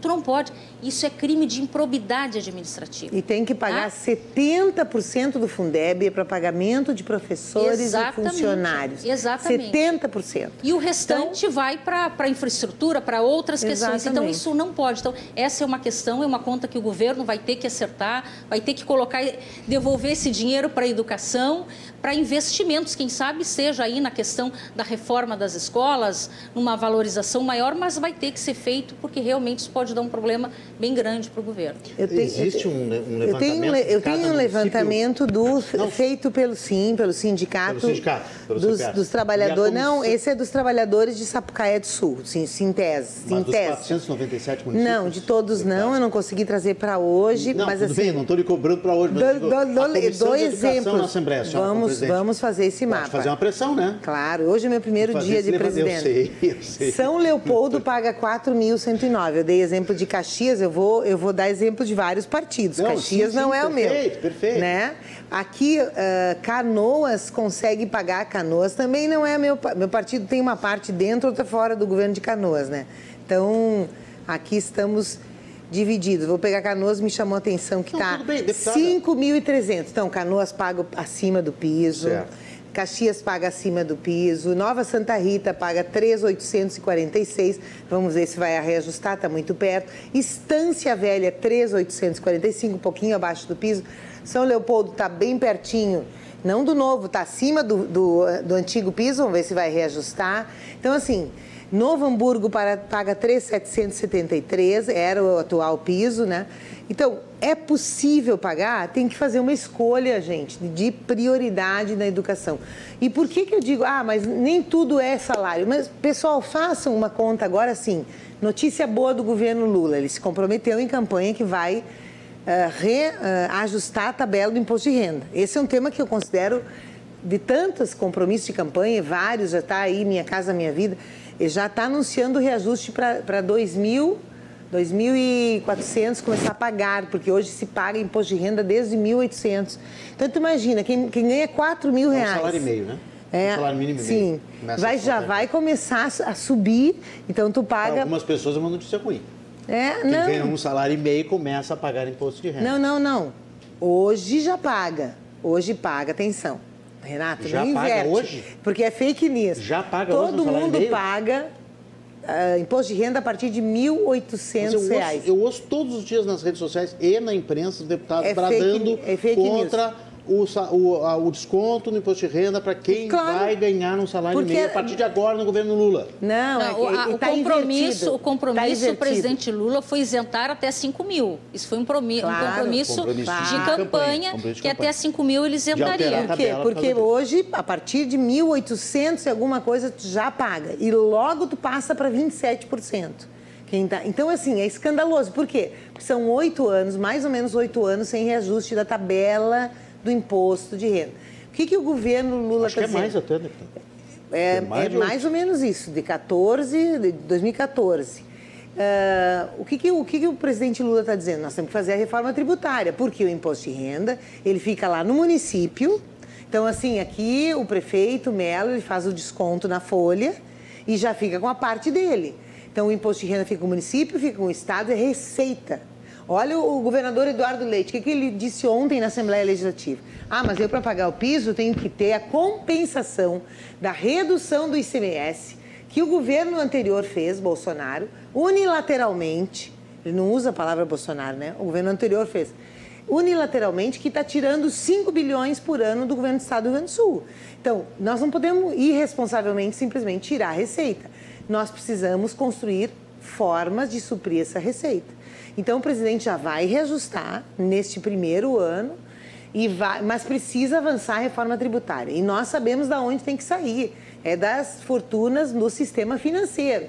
Tu não pode. Isso é crime de improbidade administrativa. E tem que pagar, tá? setenta por cento do Fundeb para pagamento de professores, exatamente, e funcionários. Exatamente. setenta por cento. E o restante então vai para a infraestrutura, para outras questões. Exatamente. Então, isso não pode. Então, essa é uma questão, é uma conta que o governo vai ter que acertar, vai ter que colocar, devolver esse dinheiro para a educação, para investimentos, quem sabe seja aí na questão da reforma das escolas, numa valorização maior, mas vai ter que ser feito, porque realmente isso pode dar um problema bem grande para o governo. Eu tenho, Existe um, um levantamento? Eu tenho, eu tenho um levantamento do, feito pelo SIM, pelo sindicato, pelo sindicato pelo dos, dos trabalhadores. Não, esse é dos trabalhadores de Sapucaia do Sul, sim, Sintese. Mas dos quatrocentos e noventa e sete municípios? Não, de todos não, eu não consegui trazer para hoje. Não, mas, tudo assim, bem, não estou lhe cobrando para hoje, mas do, do, do, a Comissão do de Educação exemplos. Na Assembleia, vamos presidente. Vamos fazer esse mapa. Pode fazer uma pressão, né? Claro. Hoje é meu primeiro dia de presidente. Eu sei, eu sei. São Leopoldo paga quatro mil cento e nove. Eu dei exemplo de Caxias, eu vou, eu vou dar exemplo de vários partidos. Não, Caxias sim, sim, não é o meu. Perfeito, perfeito. Né? Aqui, uh, Canoas consegue pagar. Canoas também não é meu. Meu partido tem uma parte dentro, outra fora do governo de Canoas, né? Então, aqui estamos divididos. Vou pegar Canoas, me chamou a atenção que está cinco mil e trezentos. Então, Canoas paga acima do piso, certo. Caxias paga acima do piso, Nova Santa Rita paga três mil oitocentos e quarenta e seis, vamos ver se vai reajustar, está muito perto. Estância Velha, três mil oitocentos e quarenta e cinco, um pouquinho abaixo do piso. São Leopoldo está bem pertinho, não do novo, está acima do, do, do antigo piso, vamos ver se vai reajustar. Então, assim... Novo Hamburgo paga três mil setecentos e setenta e três, era o atual piso, né? Então, é possível pagar? Tem que fazer uma escolha, gente, de prioridade na educação. E por que que eu digo, ah, mas nem tudo é salário? Mas, pessoal, façam uma conta agora, sim. Notícia boa do governo Lula, ele se comprometeu em campanha que vai uh, reajustar uh, a tabela do imposto de renda. Esse é um tema que eu considero, de tantos compromissos de campanha, vários, já está aí, Minha Casa Minha Vida... Ele já está anunciando o reajuste para dois mil, dois mil e quatrocentos começar a pagar, porque hoje se paga imposto de renda desde mil e oitocentos. Então, tu imagina, quem, quem ganha quatro mil reais... É um salário e meio, né? É, um salário mínimo e meio. Sim, vai, já vai começar a subir, então tu paga... Para algumas pessoas é uma notícia ruim. É, quem não... ganha um salário e meio começa a pagar imposto de renda. Não, não, não. Hoje já paga. Hoje paga, atenção. Renato, já não paga inverte, hoje? Porque é fake news. Já paga todo hoje no salário mundo meio? Paga uh, imposto de renda a partir de mil e oitocentos reais. Ouço, eu ouço todos os dias nas redes sociais e na imprensa os deputados é bradando fake, é fake contra o, o, o desconto no imposto de renda para quem claro, vai ganhar um salário e meio a partir de agora no governo Lula. Não, não é que, a, o, tá compromisso, o compromisso tá do presidente Lula foi isentar até cinco mil. Isso foi um, promi- claro, um compromisso, compromisso de, de campanha, campanha compromisso de que campanha. Até cinco mil ele isentaria. Por quê? Porque hoje, a partir de mil e oitocentos e alguma coisa, tu já paga. E logo tu passa para vinte e sete por cento. Então, assim, é escandaloso. Por quê? Porque são oito anos, mais ou menos oito anos, sem reajuste da tabela do imposto de renda. O que, que o governo Lula está dizendo? Acho que é mais até, né? É, é mais, é mais ou menos isso, de dois mil e quatorze. Uh, o que que, o que que o presidente Lula está dizendo? Nós temos que fazer a reforma tributária, porque o imposto de renda, ele fica lá no município. Então, assim, aqui o prefeito Melo, ele faz o desconto na folha e já fica com a parte dele. Então, o imposto de renda fica com o município, fica com o estado, é receita. Olha o governador Eduardo Leite, o que, que ele disse ontem na Assembleia Legislativa? Ah, mas eu, para pagar o piso, tenho que ter a compensação da redução do I C M S que o governo anterior fez, Bolsonaro, unilateralmente, ele não usa a palavra Bolsonaro, né? O governo anterior fez, unilateralmente, que está tirando cinco bilhões por ano do governo do estado do Rio Grande do Sul. Então, nós não podemos irresponsavelmente simplesmente tirar a receita. Nós precisamos construir formas de suprir essa receita. Então, o presidente já vai reajustar neste primeiro ano, e vai, mas precisa avançar a reforma tributária. E nós sabemos de onde tem que sair. É das fortunas no sistema financeiro.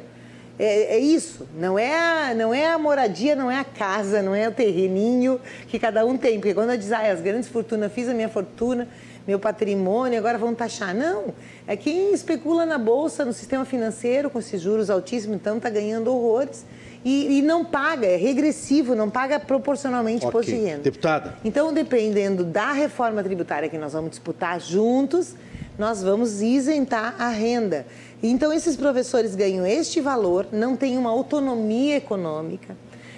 É, é isso. Não é, a, não é a moradia, não é a casa, não é o terreninho que cada um tem. Porque quando eu diz, ah, as grandes fortunas, fiz a minha fortuna, meu patrimônio, agora vão taxar. Não, é quem especula na bolsa, no sistema financeiro, com esses juros altíssimos, então está ganhando horrores. E, e não paga, é regressivo, não paga proporcionalmente imposto de renda. Deputada. Então, dependendo da reforma tributária que nós vamos disputar juntos, nós vamos isentar a renda. Então, esses professores ganham este valor, não tem uma autonomia econômica,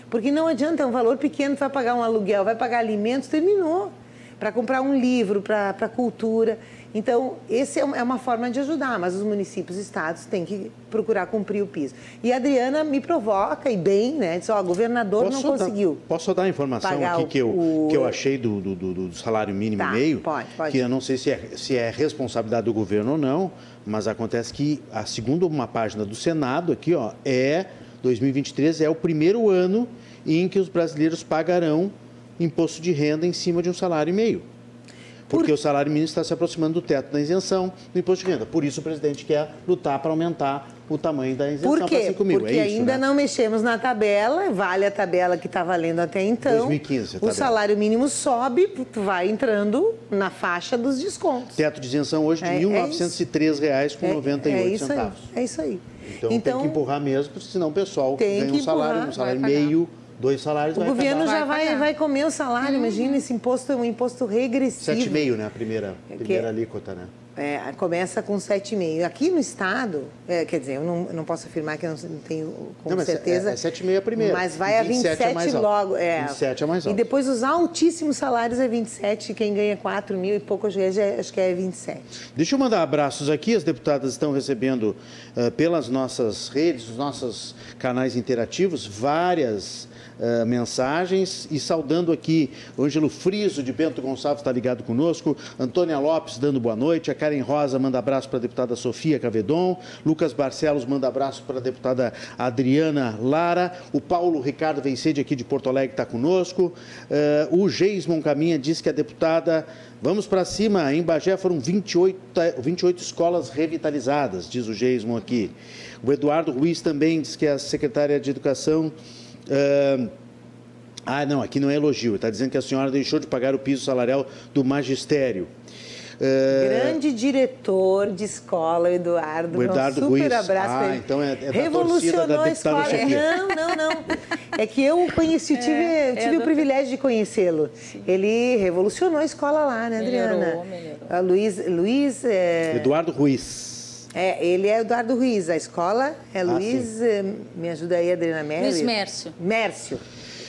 porque não adianta, é um valor pequeno, vai pagar um aluguel, vai pagar alimentos, terminou, para comprar um livro, para a cultura. Então, essa é uma forma de ajudar, mas os municípios e estados têm que procurar cumprir o piso. E a Adriana me provoca, e bem, né? Diz, ó, o governador posso não conseguiu. Dar, posso dar a informação aqui o, que, eu, o... que eu achei do, do, do salário mínimo tá, e meio? Pode, pode. Que eu não sei se é, se é responsabilidade do governo ou não, mas acontece que, a, segundo uma página do Senado, aqui, ó, é dois mil e vinte e três, é o primeiro ano em que os brasileiros pagarão imposto de renda em cima de um salário e meio. Porque Por... o salário mínimo está se aproximando do teto da isenção do imposto de renda. Por isso o presidente quer lutar para aumentar o tamanho da isenção para cinco mil. Porque é isso, ainda né? não mexemos na tabela, vale a tabela que está valendo até então. dois mil e quinze, o salário mínimo sobe, vai entrando na faixa dos descontos. Teto de isenção hoje de é, mil novecentos e três reais e noventa e oito centavos. É, é isso aí, é isso aí. Então, então tem que empurrar mesmo, porque senão o pessoal tem ganha um salário, empurrar, um salário meio... Dois salários, o vai governo já vai, vai, vai comer o salário, hum. imagina, esse imposto é um imposto regressivo. sete vírgula cinco, né, a primeira, primeira alíquota, né? É, começa com sete vírgula cinco. Aqui no Estado, é, quer dizer, eu não, não posso afirmar que eu não tenho com não, mas certeza. É, é sete vírgula cinco a primeira. Mas vai vinte e sete a vinte e sete é logo. É, vinte e sete é mais alto. E depois os altíssimos salários é vinte e sete, quem ganha quatro mil e poucos reais, acho que é vinte e sete. Deixa eu mandar abraços aqui, as deputadas estão recebendo uh, pelas nossas redes, os nossos canais interativos, várias... Uh, mensagens e saudando aqui o Ângelo Friso de Bento Gonçalves, está ligado conosco, Antônia Lopes dando boa noite, a Karen Rosa manda abraço para a deputada Sofia Cavedon, Lucas Barcelos manda abraço para a deputada Adriana Lara, o Paulo Ricardo Vencede aqui de Porto Alegre está conosco, uh, o Geismon Caminha diz que a deputada, vamos para cima, em Bagé foram vinte e oito, vinte e oito escolas revitalizadas, diz o Geismon aqui. O Eduardo Ruiz também diz que a secretária de Educação Uh, ah, não, aqui não é elogio. Está dizendo que a senhora deixou de pagar o piso salarial do magistério. Uh, Grande diretor de escola, Eduardo. O Eduardo um super Ruiz. Abraço ah, ele. Então é, é revolucionou da da a escola. Sofia. Não, não, não. É que eu conheci, eu tive, é, eu tive é o privilégio de conhecê-lo. Ele revolucionou a escola lá, né, Adriana? Melhorou, melhorou. A Luiz, Luiz é... Eduardo Ruiz. É, ele é Eduardo Ruiz, a escola é ah, Luiz, sim. Me ajuda aí, Adriana, Mércio. Luiz Mércio. Mércio,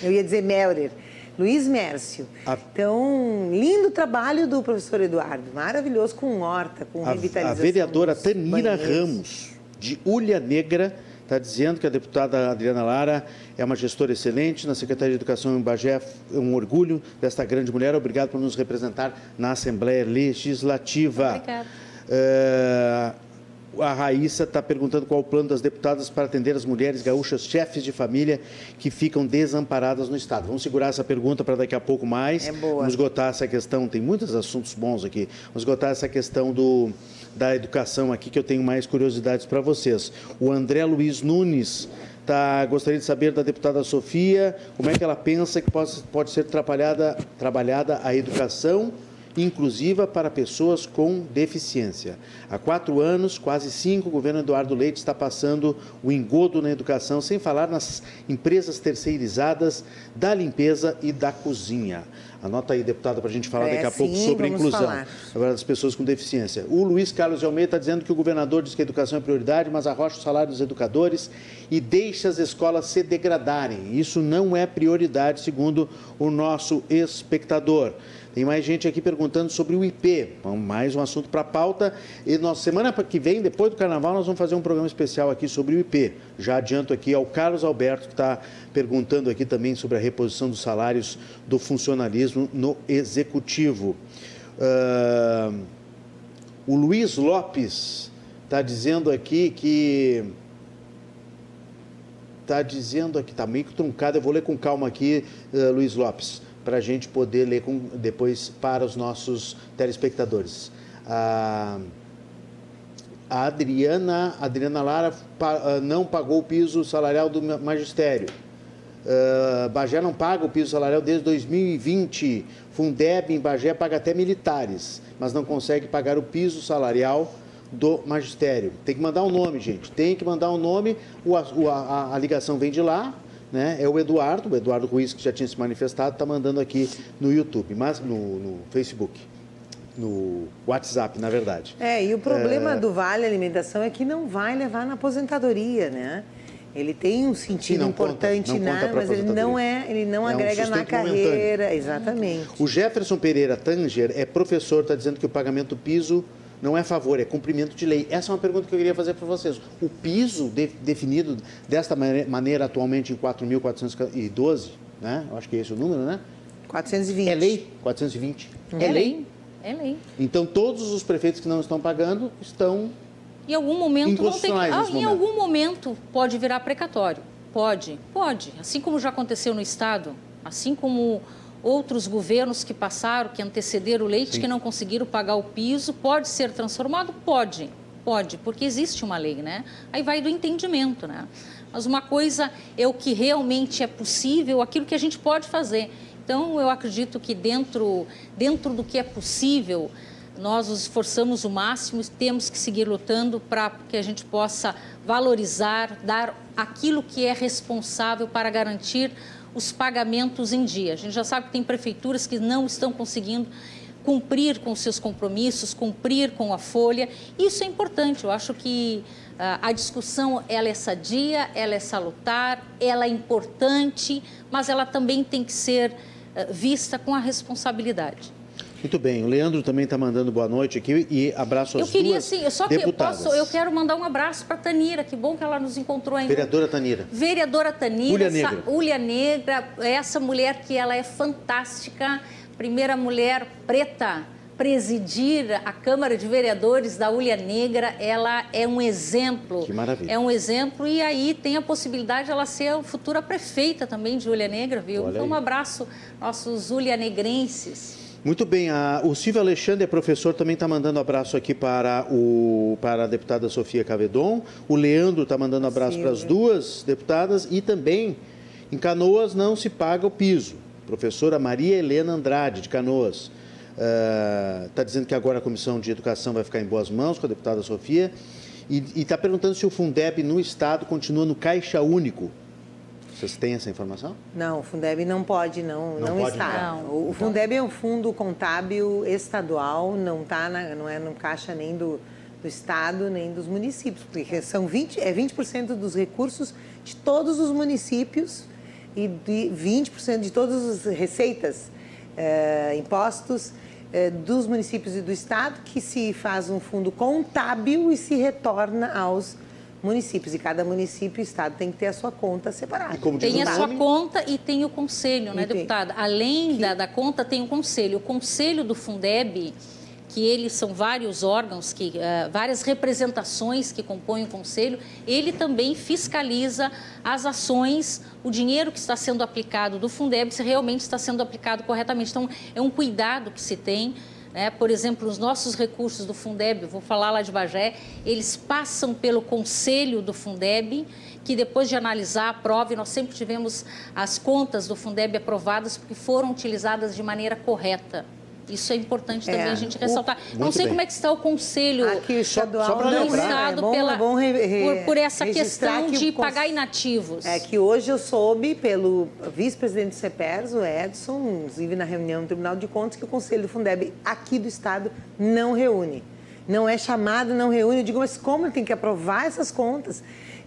eu ia dizer Meurer, Luiz Mércio. A... Então, lindo trabalho do professor Eduardo, maravilhoso, com horta, com a, revitalização. A vereadora Tanira Ramos, de Ulha Negra, está dizendo que a deputada Adriana Lara é uma gestora excelente, na Secretaria de Educação em Bagé, é um orgulho desta grande mulher, obrigado por nos representar na Assembleia Legislativa. Obrigada. É... A Raíssa está perguntando qual o plano das deputadas para atender as mulheres gaúchas, chefes de família, que ficam desamparadas no Estado. Vamos segurar essa pergunta para daqui a pouco mais. É boa. Vamos esgotar essa questão, tem muitos assuntos bons aqui. Vamos esgotar essa questão do, da educação aqui, que eu tenho mais curiosidades para vocês. O André Luiz Nunes... Tá, gostaria de saber da deputada Sofia, como é que ela pensa que pode, pode ser trabalhada, trabalhada a educação... inclusiva para pessoas com deficiência. Há quatro anos, quase cinco, o governo Eduardo Leite está passando o engodo na educação, sem falar nas empresas terceirizadas da limpeza e da cozinha. Anota aí, deputada, para a gente falar é, daqui a sim, pouco sobre a inclusão falar. Agora das pessoas com deficiência. O Luiz Carlos de Almeida está dizendo que o governador diz que a educação é prioridade, mas arrocha o salário dos educadores e deixa as escolas se degradarem. Isso não é prioridade, segundo o nosso espectador. Tem mais gente aqui perguntando sobre o I P. Mais um assunto para a pauta. E nossa semana que vem, depois do Carnaval, nós vamos fazer um programa especial aqui sobre o I P. Já adianto aqui ao Carlos Alberto, que está perguntando aqui também sobre a reposição dos salários do funcionalismo no Executivo. Uh, o Luiz Lopes está dizendo aqui que... Está dizendo aqui, está meio que truncado, eu vou ler com calma aqui, uh, Luiz Lopes, para a gente poder ler com, depois para os nossos telespectadores. A, a Adriana, Adriana Lara pa, não pagou o piso salarial do magistério. Uh, Bagé não paga o piso salarial desde dois mil e vinte. Fundeb em Bagé paga até militares, mas não consegue pagar o piso salarial do magistério. Tem que mandar um nome, gente. Tem que mandar um nome. O, a, a, a ligação vem de lá. Né? É o Eduardo, o Eduardo Ruiz, que já tinha se manifestado, está mandando aqui no YouTube, mas no, no Facebook, no WhatsApp, na verdade. É, e o problema é... do Vale Alimentação é que não vai levar na aposentadoria, né? Ele tem um sentido não importante, conta, não na, conta mas ele não, é, ele não é agrega um na carreira. Momentâneo. Exatamente. O Jefferson Pereira Tanger é professor, está dizendo que o pagamento do piso... Não é favor, é cumprimento de lei. Essa é uma pergunta que eu queria fazer para vocês. O piso de, definido desta maneira atualmente em quatro mil quatrocentos e doze, né? Eu acho que é esse o número, né? quatrocentos e vinte. É lei? quatrocentos e vinte. Uhum. É lei? É lei. Então, todos os prefeitos que não estão pagando estão em algum momento não tem que... ah, Em momento. algum momento pode virar precatório. Pode, pode. Assim como já aconteceu no Estado, assim como outros governos que passaram, que antecederam o Leite, Sim. que não conseguiram pagar o piso, pode ser transformado? Pode, pode, porque existe uma lei, né? Aí vai do entendimento, né? Mas uma coisa é o que realmente é possível, aquilo que a gente pode fazer. Então, eu acredito que dentro, dentro do que é possível, nós nos esforçamos o máximo e temos que seguir lutando para que a gente possa valorizar, dar aquilo que é responsável para garantir os pagamentos em dia. A gente já sabe que tem prefeituras que não estão conseguindo cumprir com seus compromissos, cumprir com a folha. Isso é importante. Eu acho que a discussão, ela é sadia, ela é salutar, ela é importante, mas ela também tem que ser vista com a responsabilidade. Muito bem, o Leandro também está mandando boa noite aqui e abraço às duas deputadas. Eu queria, sim, só que eu, posso, eu quero mandar um abraço para a Tanira, que bom que ela nos encontrou ainda. Vereadora Tanira. Vereadora Tanira. Ulha Negra. Ulha Negra, essa mulher que ela é fantástica, primeira mulher preta presidir a Câmara de Vereadores da Ulha Negra, ela é um exemplo. Que maravilha. É um exemplo e aí tem a possibilidade de ela ser a futura prefeita também de Ulha Negra, viu? Olha então, aí. Um abraço, nossos ulhanegrenses. Muito bem, a, o Silvio Alexandre, professor, também está mandando abraço aqui para, o, para a deputada Sofia Cavedon. O Leandro está mandando abraço Silvio. Para as duas deputadas e também em Canoas não se paga o piso. Professora Maria Helena Andrade, de Canoas, está uh, dizendo que agora a Comissão de Educação vai ficar em boas mãos com a deputada Sofia e está perguntando se o Fundeb no Estado continua no Caixa Único. Vocês têm essa informação? Não, o Fundeb não pode, não, não, não pode está. Não. O Fundeb é um fundo contábil estadual, não, tá na, não é no caixa nem do, do Estado, nem dos municípios, porque são vinte por cento, é vinte por cento dos recursos de todos os municípios e de vinte por cento de todas as receitas, eh, impostos eh, dos municípios e do Estado, que se faz um fundo contábil e se retorna aos municípios, e cada município e estado tem que ter a sua conta separada. Tem a sua conta e tem o conselho, né, deputada? Além da, da conta, tem o conselho. O conselho do Fundeb, que eles são vários órgãos, que, uh, várias representações que compõem o conselho, ele também fiscaliza as ações, o dinheiro que está sendo aplicado do Fundeb, se realmente está sendo aplicado corretamente. Então, é um cuidado que se tem. É, por exemplo, os nossos recursos do Fundeb, vou falar lá de Bagé, eles passam pelo conselho do Fundeb, que depois de analisar, aprova, e nós sempre tivemos as contas do Fundeb aprovadas porque foram utilizadas de maneira correta. Isso é importante também é, a gente ressaltar. O, Não sei bem. Como é que está o Conselho Aqui, Estadual só, só do lembrar, Estado é bom, pela, é bom re, re, por, por essa questão que de cons... pagar inativos. É que hoje eu soube pelo vice-presidente do CEPERS, o Edson, inclusive na reunião do Tribunal de Contas, que o Conselho do Fundeb aqui do Estado não reúne. Não é chamado, não reúne. Eu digo, mas como ele tem que aprovar essas contas?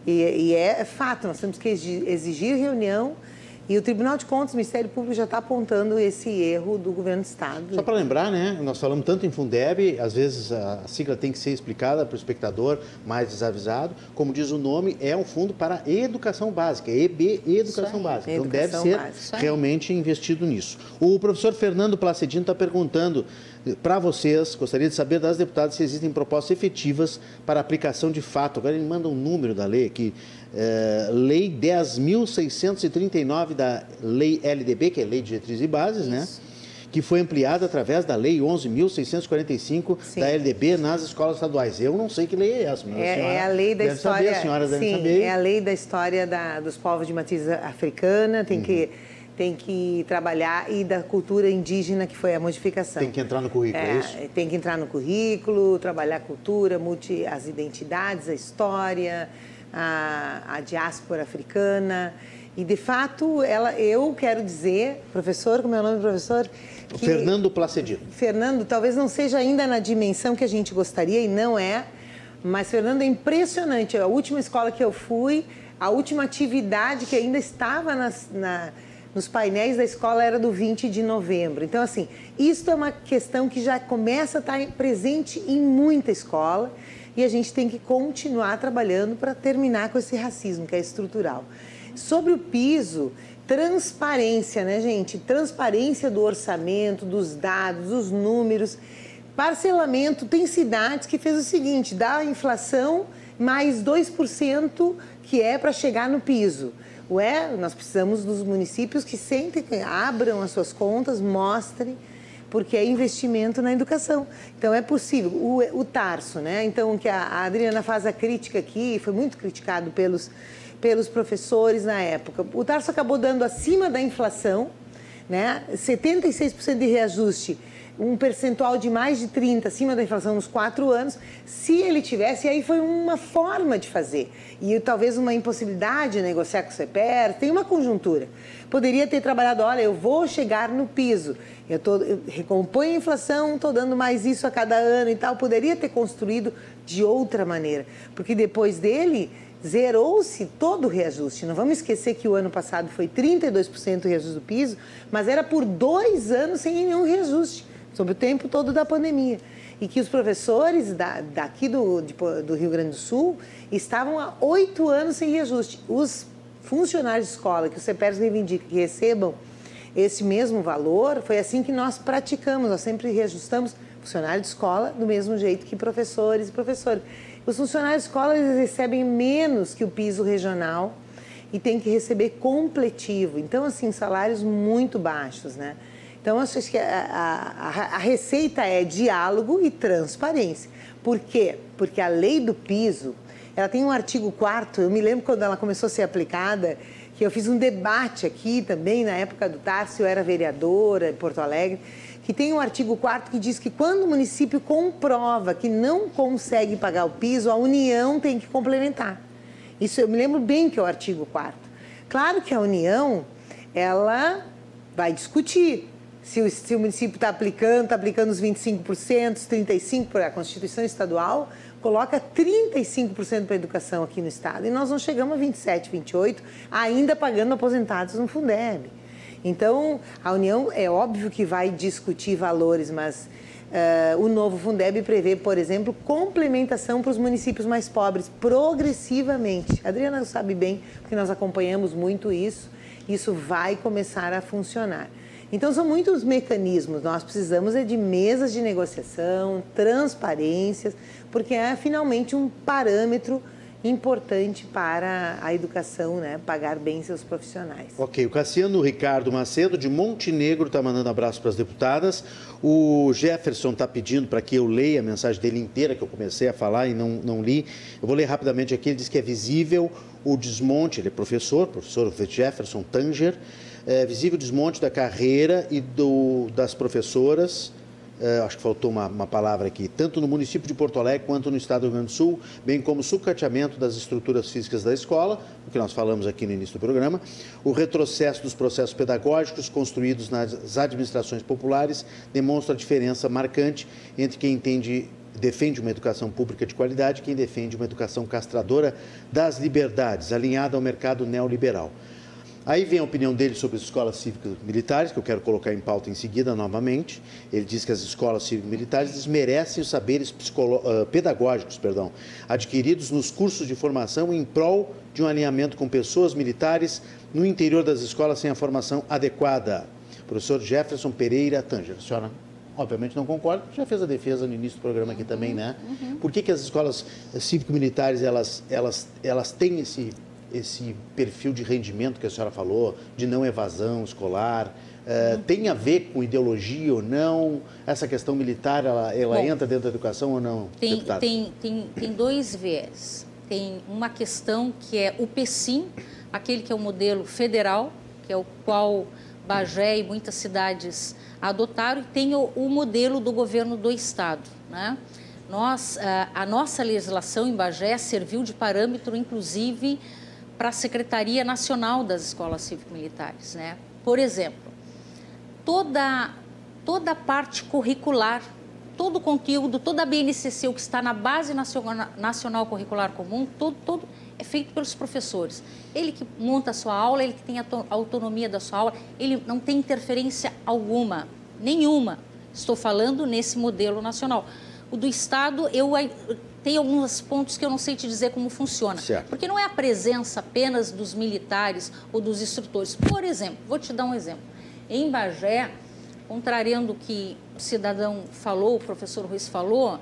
E, e é fato, nós temos que exigir reunião. E o Tribunal de Contas, o Ministério Público já está apontando esse erro do governo do Estado. Só para lembrar, né? Nós falamos tanto em Fundeb, às vezes a sigla tem que ser explicada para o espectador mais desavisado. Como diz o nome, é um fundo para educação básica, E B, Educação Básica. Então deve ser realmente investido nisso. O professor Fernando Placidino está perguntando para vocês, gostaria de saber das deputadas se existem propostas efetivas para aplicação de fato. Agora ele manda um número da lei aqui. É, lei dez mil seiscentos e trinta e nove da Lei L D B, que é Lei de Diretrizes e Bases, né? Que foi ampliada através da Lei onze mil seiscentos e quarenta e cinco Sim. da L D B nas escolas estaduais. Eu não sei que lei é essa, mas é, a senhora é a lei da deve história, saber, a senhora deve sim, saber. É a lei da história da, dos povos de matriz africana, tem uhum. que... tem que trabalhar, e da cultura indígena, que foi a modificação. Tem que entrar no currículo, é, é isso? Tem que entrar no currículo, trabalhar a cultura, multi, as identidades, a história, a, a diáspora africana. E, de fato, ela, eu quero dizer, professor, como é o nome do professor? Que, Fernando Placidino. Fernando, talvez não seja ainda na dimensão que a gente gostaria, e não é, mas, Fernando, é impressionante. A última escola que eu fui, a última atividade que ainda estava na... na nos painéis da escola era do vinte de novembro. Então, assim, isso é uma questão que já começa a estar presente em muita escola e a gente tem que continuar trabalhando para terminar com esse racismo, que é estrutural. Sobre o piso, transparência, né, gente? Transparência do orçamento, dos dados, dos números. Parcelamento, tem cidades que fez o seguinte, dá a inflação mais dois por cento que é para chegar no piso. Ué, nós precisamos dos municípios que sentem, abram as suas contas, mostrem, porque é investimento na educação. Então, é possível. O, o Tarso, né? Então, que a, a Adriana faz a crítica aqui, foi muito criticado pelos, pelos professores na época. O Tarso acabou dando acima da inflação, né? setenta e seis por cento de reajuste, um percentual de mais de trinta por cento acima da inflação nos quatro anos, se ele tivesse, aí foi uma forma de fazer. E talvez uma impossibilidade de negociar com o CEPERS, tem uma conjuntura. Poderia ter trabalhado, olha, eu vou chegar no piso, eu, tô, eu recomponho a inflação, estou dando mais isso a cada ano e tal. Poderia ter construído de outra maneira, porque depois dele zerou-se todo o reajuste. Não vamos esquecer que o ano passado foi trinta e dois por cento o reajuste do piso, mas era por dois anos sem nenhum reajuste, sobre o tempo todo da pandemia, e que os professores da, daqui do, de, do Rio Grande do Sul estavam há oito anos sem reajuste. Os funcionários de escola, que o CEPERS reivindica que recebam esse mesmo valor, foi assim que nós praticamos, nós sempre reajustamos funcionário de escola do mesmo jeito que professores e professores. Os funcionários de escola eles recebem menos que o piso regional e tem que receber completivo, então assim, salários muito baixos, né? Então, acho que a, a, a receita é diálogo e transparência. Por quê? Porque a lei do piso, ela tem um artigo quarto, eu me lembro quando ela começou a ser aplicada, que eu fiz um debate aqui também, na época do Tarso, eu era vereadora em Porto Alegre, que tem um artigo quarto que diz que quando o município comprova que não consegue pagar o piso, a União tem que complementar. Isso eu me lembro bem que é o artigo quarto. Claro que a União, ela vai discutir. Se o, se o município está aplicando, está aplicando os vinte e cinco por cento, os trinta e cinco por cento, a Constituição Estadual coloca trinta e cinco por cento para a educação aqui no Estado. E nós não chegamos a vinte e sete por cento, vinte e oito por cento, ainda pagando aposentados no Fundeb. Então, a União é óbvio que vai discutir valores, mas uh, o novo Fundeb prevê, por exemplo, complementação para os municípios mais pobres, progressivamente. A Adriana sabe bem, porque nós acompanhamos muito isso, isso vai começar a funcionar. Então, são muitos mecanismos, nós precisamos é de mesas de negociação, transparências, porque é finalmente um parâmetro importante para a educação, né? Pagar bem seus profissionais. Ok, o Cassiano Ricardo Macedo, de Montenegro, está mandando abraço para as deputadas. O Jefferson está pedindo para que eu leia a mensagem dele inteira, que eu comecei a falar e não, não li. Eu vou ler rapidamente aqui, ele diz que é visível o desmonte, ele é professor, professor Jefferson Tanger, É visível o desmonte da carreira e do, das professoras, é, acho que faltou uma, uma palavra aqui, tanto no município de Porto Alegre quanto no estado do Rio Grande do Sul, bem como o sucateamento das estruturas físicas da escola, o que nós falamos aqui no início do programa, o retrocesso dos processos pedagógicos construídos nas administrações populares demonstra a diferença marcante entre quem entende, defende uma educação pública de qualidade e quem defende uma educação castradora das liberdades, alinhada ao mercado neoliberal. Aí vem a opinião dele sobre as escolas cívicas militares, que eu quero colocar em pauta em seguida novamente. Ele diz que as escolas cívico-militares desmerecem os saberes psicolo... pedagógicos perdão, adquiridos nos cursos de formação em prol de um alinhamento com pessoas militares no interior das escolas sem a formação adequada. Professor Jefferson Pereira Tanger. A senhora, obviamente, não concorda, já fez a defesa no início do programa aqui também, né? Por que que as escolas cívico-militares, elas, elas, elas têm esse... esse perfil de rendimento que a senhora falou, de não evasão escolar, é, tem a ver com ideologia ou não? Essa questão militar, ela, ela Bom, entra dentro da educação ou não, tem, deputado? Tem, tem, tem dois viés. Tem uma questão que é o PECIM, aquele que é o modelo federal, que é o qual Bagé e muitas cidades adotaram, e tem o, o modelo do governo do Estado, né? Nós, a, a nossa legislação em Bagé serviu de parâmetro, inclusive, para a Secretaria Nacional das Escolas Cívico-Militares, né? Por exemplo, toda, toda a parte curricular, todo o conteúdo, toda a B N C C, o que está na Base Nacional, Nacional Curricular Comum, todo, todo é feito pelos professores. Ele que monta a sua aula, ele que tem a autonomia da sua aula, ele não tem interferência alguma, nenhuma. Estou falando nesse modelo nacional. O do Estado, eu... tem alguns pontos que eu não sei te dizer como funciona. Certo. Porque não é a presença apenas dos militares ou dos instrutores. Por exemplo, vou te dar um exemplo. Em Bagé, contrariando o que o cidadão falou, o professor Ruiz falou,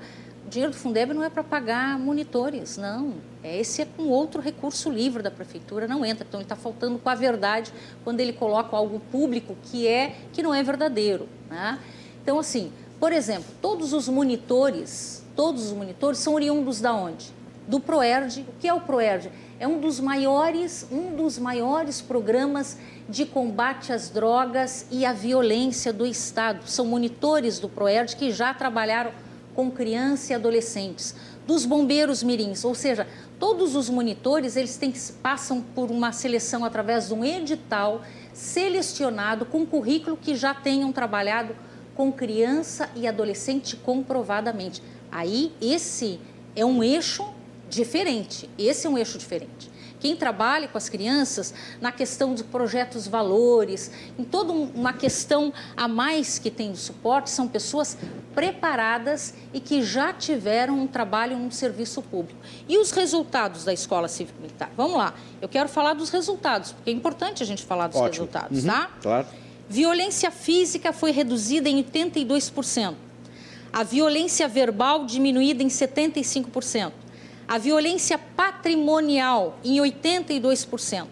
dinheiro do Fundeb não é para pagar monitores, não. Esse é com outro recurso livre da prefeitura, não entra. Então, ele está faltando com a verdade quando ele coloca algo público que, é, que não é verdadeiro, né? Então, assim, por exemplo, todos os monitores, todos os monitores são oriundos da onde? Do PROERD. O que é o PROERD? É um dos maiores, um dos maiores programas de combate às drogas e à violência do Estado. São monitores do PROERD que já trabalharam com crianças e adolescentes, dos bombeiros mirins, ou seja, todos os monitores eles têm que, passam por uma seleção através de um edital selecionado com currículo que já tenham trabalhado com criança e adolescente comprovadamente. Aí esse é um eixo diferente, esse é um eixo diferente. Quem trabalha com as crianças na questão de projetos valores, em toda uma questão a mais que tem o suporte, são pessoas preparadas e que já tiveram um trabalho no serviço público. E os resultados da Escola Cívico-Militar? Vamos lá, eu quero falar dos resultados, porque é importante a gente falar dos Ótimo. resultados, uhum, tá? Claro. Violência física foi reduzida em oitenta e dois por cento. A violência verbal diminuída em setenta e cinco por cento. A violência patrimonial em oitenta e dois por cento.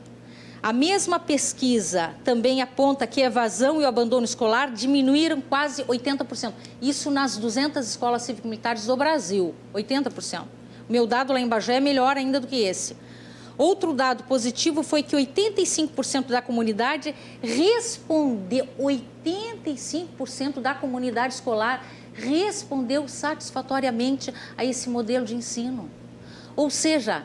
A mesma pesquisa também aponta que a evasão e o abandono escolar diminuíram quase oitenta por cento. Isso nas duzentas escolas cívico-militares do Brasil, oitenta por cento. O meu dado lá em Bagé é melhor ainda do que esse. Outro dado positivo foi que oitenta e cinco por cento da comunidade respondeu, oitenta e cinco por cento da comunidade escolar respondeu satisfatoriamente a esse modelo de ensino. Ou seja,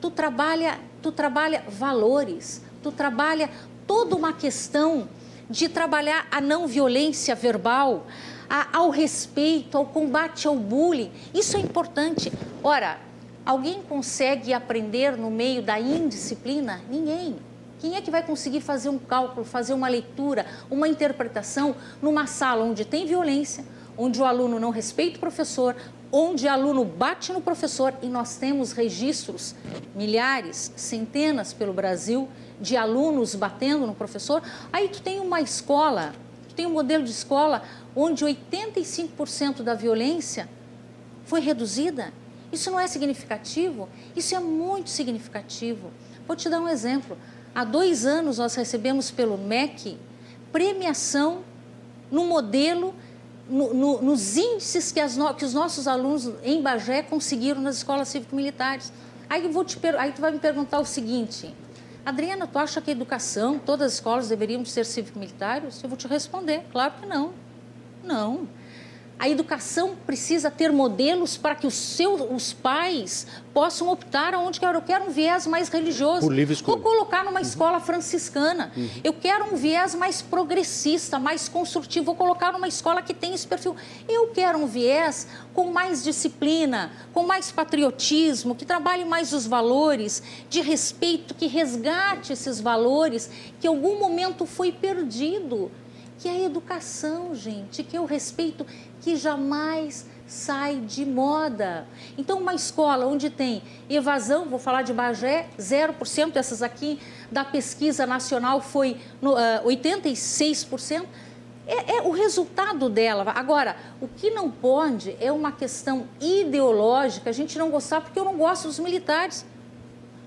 tu trabalha, tu trabalha valores, tu trabalha toda uma questão de trabalhar a não violência verbal, a, ao respeito, ao combate ao bullying. Isso é importante. Ora, alguém consegue aprender no meio da indisciplina? Ninguém. Quem é que vai conseguir fazer um cálculo, fazer uma leitura, uma interpretação numa sala onde tem violência, onde o aluno não respeita o professor, onde o aluno bate no professor? E nós temos registros, milhares, centenas pelo Brasil, de alunos batendo no professor. Aí tu tem uma escola, tu tem um modelo de escola onde oitenta e cinco por cento da violência foi reduzida. Isso não é significativo? Isso é muito significativo. Vou te dar um exemplo. Há dois anos nós recebemos pelo M E C premiação no modelo No, no, nos índices que, as no, que os nossos alunos em Bagé conseguiram nas escolas cívico-militares. Aí, eu vou te, aí tu vai me perguntar o seguinte: Adriana, tu acha que a educação, todas as escolas deveriam ser cívico-militares? Eu vou te responder, claro que não. Não. A educação precisa ter modelos para que os, seus, os pais possam optar aonde quer. Eu quero um viés mais religioso. Por livre escolha. Vou colocar numa escola uhum. franciscana. Uhum. Eu quero um viés mais progressista, mais construtivo. Vou colocar numa escola que tem esse perfil. Eu quero um viés com mais disciplina, com mais patriotismo, que trabalhe mais os valores, de respeito, que resgate esses valores que em algum momento foi perdido. Que é a educação, gente, que é o respeito que jamais sai de moda. Então, uma escola onde tem evasão, vou falar de Bagé, zero por cento, essas aqui da pesquisa nacional foi no, uh, oitenta e seis por cento, é, é o resultado dela. Agora, o que não pode é uma questão ideológica, a gente não gostar porque eu não gosto dos militares,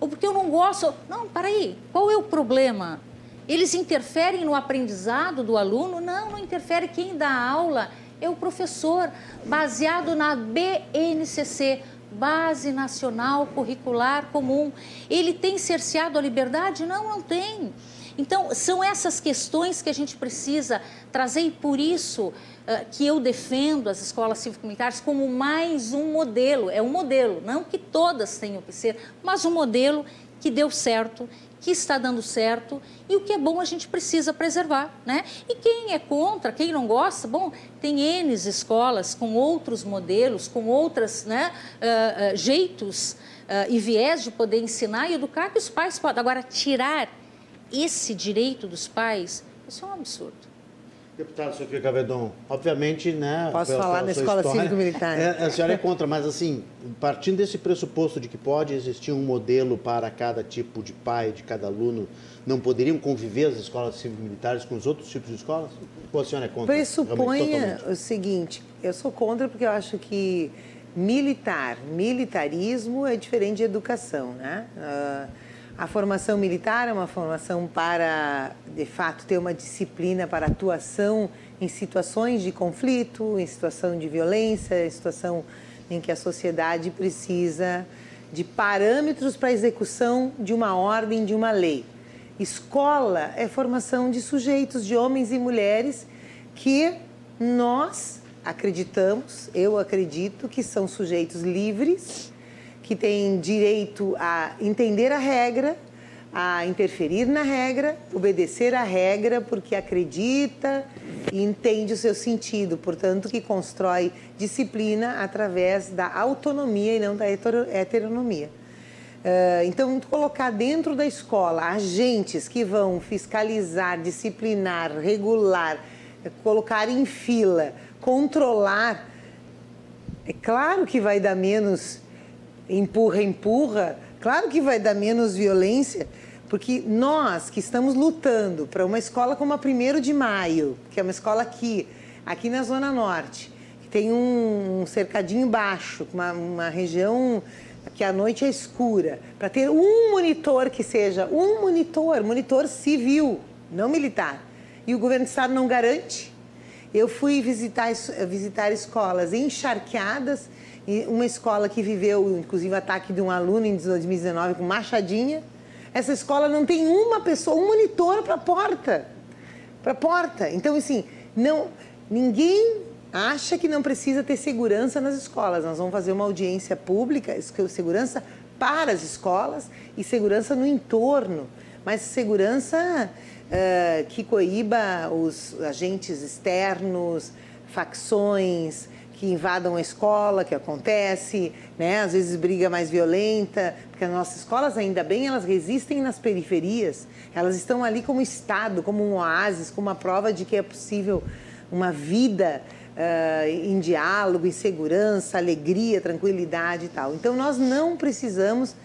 ou porque eu não gosto... Não, peraí, qual é o problema? Eles interferem no aprendizado do aluno? Não, não interfere. Quem dá aula é o professor, baseado na B N C C, Base Nacional Curricular Comum. Ele tem cerceado a liberdade? Não, não tem. Então, são essas questões que a gente precisa trazer e por isso uh, que eu defendo as escolas cívico-militares como mais um modelo. É um modelo, não que todas tenham que ser, mas um modelo que deu certo, que está dando certo e o que é bom a gente precisa preservar, né? E quem é contra, quem não gosta, bom, tem N escolas com outros modelos, com outros né, uh, uh, jeitos uh, e viés de poder ensinar e educar que os pais podem. Agora, tirar esse direito dos pais, isso é um absurdo. Deputada Sofia Cavedon, obviamente, né... Posso pela, falar pela da escola cívico-militar. É, a senhora é contra, mas assim, partindo desse pressuposto de que pode existir um modelo para cada tipo de pai, de cada aluno, não poderiam conviver as escolas cívico-militares com os outros tipos de escolas? Ou a senhora é contra? Pressuponha o seguinte, eu sou contra porque eu acho que militar. Militarismo é diferente de educação, né? A formação militar é uma formação para, de fato, ter uma disciplina para atuação em situações de conflito, em situação de violência, em situação em que a sociedade precisa de parâmetros para a execução de uma ordem, de uma lei. Escola é formação de sujeitos, de homens e mulheres que nós acreditamos, eu acredito, que são sujeitos livres, que têm direito a entender a regra, a interferir na regra, obedecer à regra porque acredita e entende o seu sentido, portanto, que constrói disciplina através da autonomia e não da heteronomia. Então, colocar dentro da escola agentes que vão fiscalizar, disciplinar, regular, colocar em fila, controlar, é claro que vai dar menos empurra, empurra, claro que vai dar menos violência, porque nós que estamos lutando para uma escola como a primeiro de maio, que é uma escola aqui, aqui na Zona Norte, que tem um cercadinho baixo, uma, uma região que à noite é escura, para ter um monitor que seja, um monitor, monitor civil, não militar, e o governo do estado não garante. Eu fui visitar, visitar escolas encharqueadas, uma escola que viveu, inclusive, o ataque de um aluno em dois mil e dezenove com machadinha. Essa escola não tem uma pessoa, um monitor para a porta, para a porta. Então, assim, não, ninguém acha que não precisa ter segurança nas escolas. Nós vamos fazer uma audiência pública, segurança para as escolas e segurança no entorno, mas segurança uh, que coíba os agentes externos, facções que invadam a escola, que acontece, né? Às vezes briga mais violenta, porque as nossas escolas, ainda bem, elas resistem nas periferias, elas estão ali como estado, como um oásis, como uma prova de que é possível uma vida uh, em diálogo, em segurança, alegria, tranquilidade e tal. Então, nós não precisamos uh,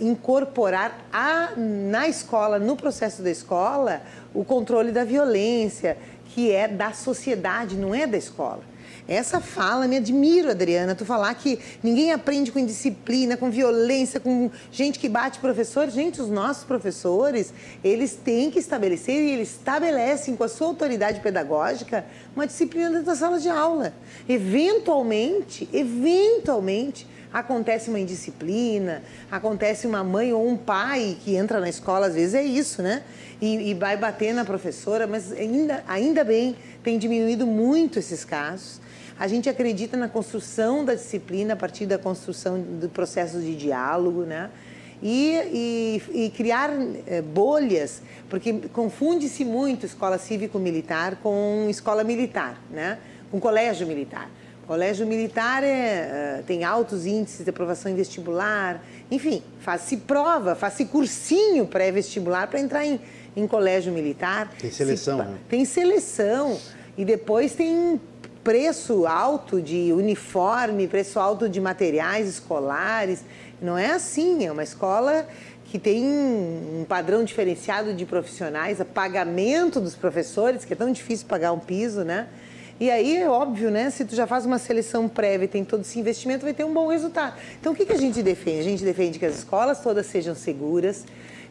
incorporar a, na escola, no processo da escola, o controle da violência, que é da sociedade, não é da escola. Essa fala, me admiro, Adriana, tu falar que ninguém aprende com indisciplina, com violência, com gente que bate professor. Gente, os nossos professores, eles têm que estabelecer, e eles estabelecem com a sua autoridade pedagógica, uma disciplina dentro da sala de aula. Eventualmente, eventualmente, acontece uma indisciplina, acontece uma mãe ou um pai que entra na escola, às vezes é isso, né? E, e vai bater na professora, mas ainda, ainda bem, tem diminuído muito esses casos. A gente acredita na construção da disciplina a partir da construção do processo de diálogo, né? E, e, e criar é, bolhas, porque confunde-se muito escola cívico-militar com escola militar, né? Com colégio militar. Colégio militar é, tem altos índices de aprovação em vestibular, enfim, faz-se prova, faz-se cursinho pré-vestibular para entrar em, em colégio militar. Tem seleção, Se, né? Tem seleção e depois tem preço alto de uniforme, preço alto de materiais escolares. Não é assim, é uma escola que tem um padrão diferenciado de profissionais, a pagamento dos professores, que é tão difícil pagar um piso, né? E aí, é óbvio, né? Se tu já faz uma seleção prévia e tem todo esse investimento, vai ter um bom resultado. Então, o que, que a gente defende? A gente defende que as escolas todas sejam seguras,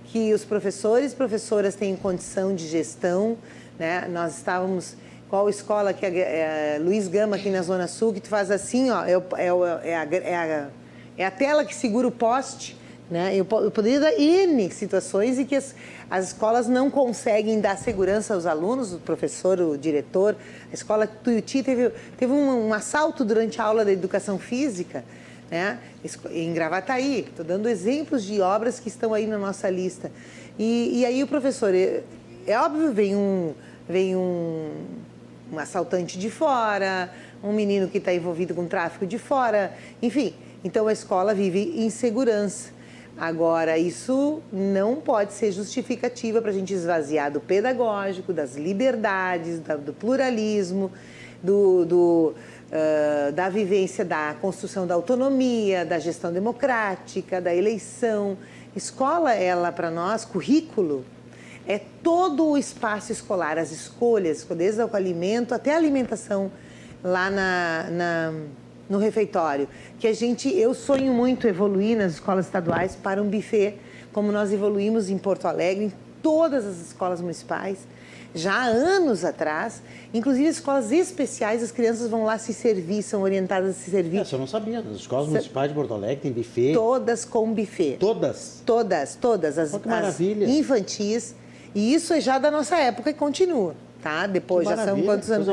que os professores e professoras tenham condição de gestão, né? Nós estávamos... Qual escola que é, é Luiz Gama, aqui na Zona Sul, que tu faz assim, ó, é, é, é, a, é, a, é a tela que segura o poste, né? Eu, eu poderia dar N situações em que as, as escolas não conseguem dar segurança aos alunos, o professor, o diretor. A escola Tuiuti teve, teve um, um assalto durante a aula da educação física, né? Em Gravataí. Estou dando exemplos de obras que estão aí na nossa lista. E, e aí o professor, é, é óbvio, vem um... Vem um um assaltante de fora, um menino que está envolvido com tráfico de fora, enfim. Então, a escola vive em segurança. Agora, isso não pode ser justificativa para a gente esvaziar do pedagógico, das liberdades, da, do pluralismo, do, do, uh, da vivência da construção da autonomia, da gestão democrática, da eleição. Escola, ela, para nós, currículo, é todo o espaço escolar, as escolhas, desde o alimento até a alimentação lá na, na, no refeitório. Que a gente, eu sonho muito evoluir nas escolas estaduais para um buffet, como nós evoluímos em Porto Alegre, em todas as escolas municipais, já há anos atrás, inclusive escolas especiais, as crianças vão lá se servir, são orientadas a se servir. Essa eu não sabia, as escolas municipais de Porto Alegre têm buffet. Todas com buffet. Todas? Todas, todas. As, que maravilha. As infantis, e isso é já da nossa época e continua. Tá? Depois, já são quantos anos?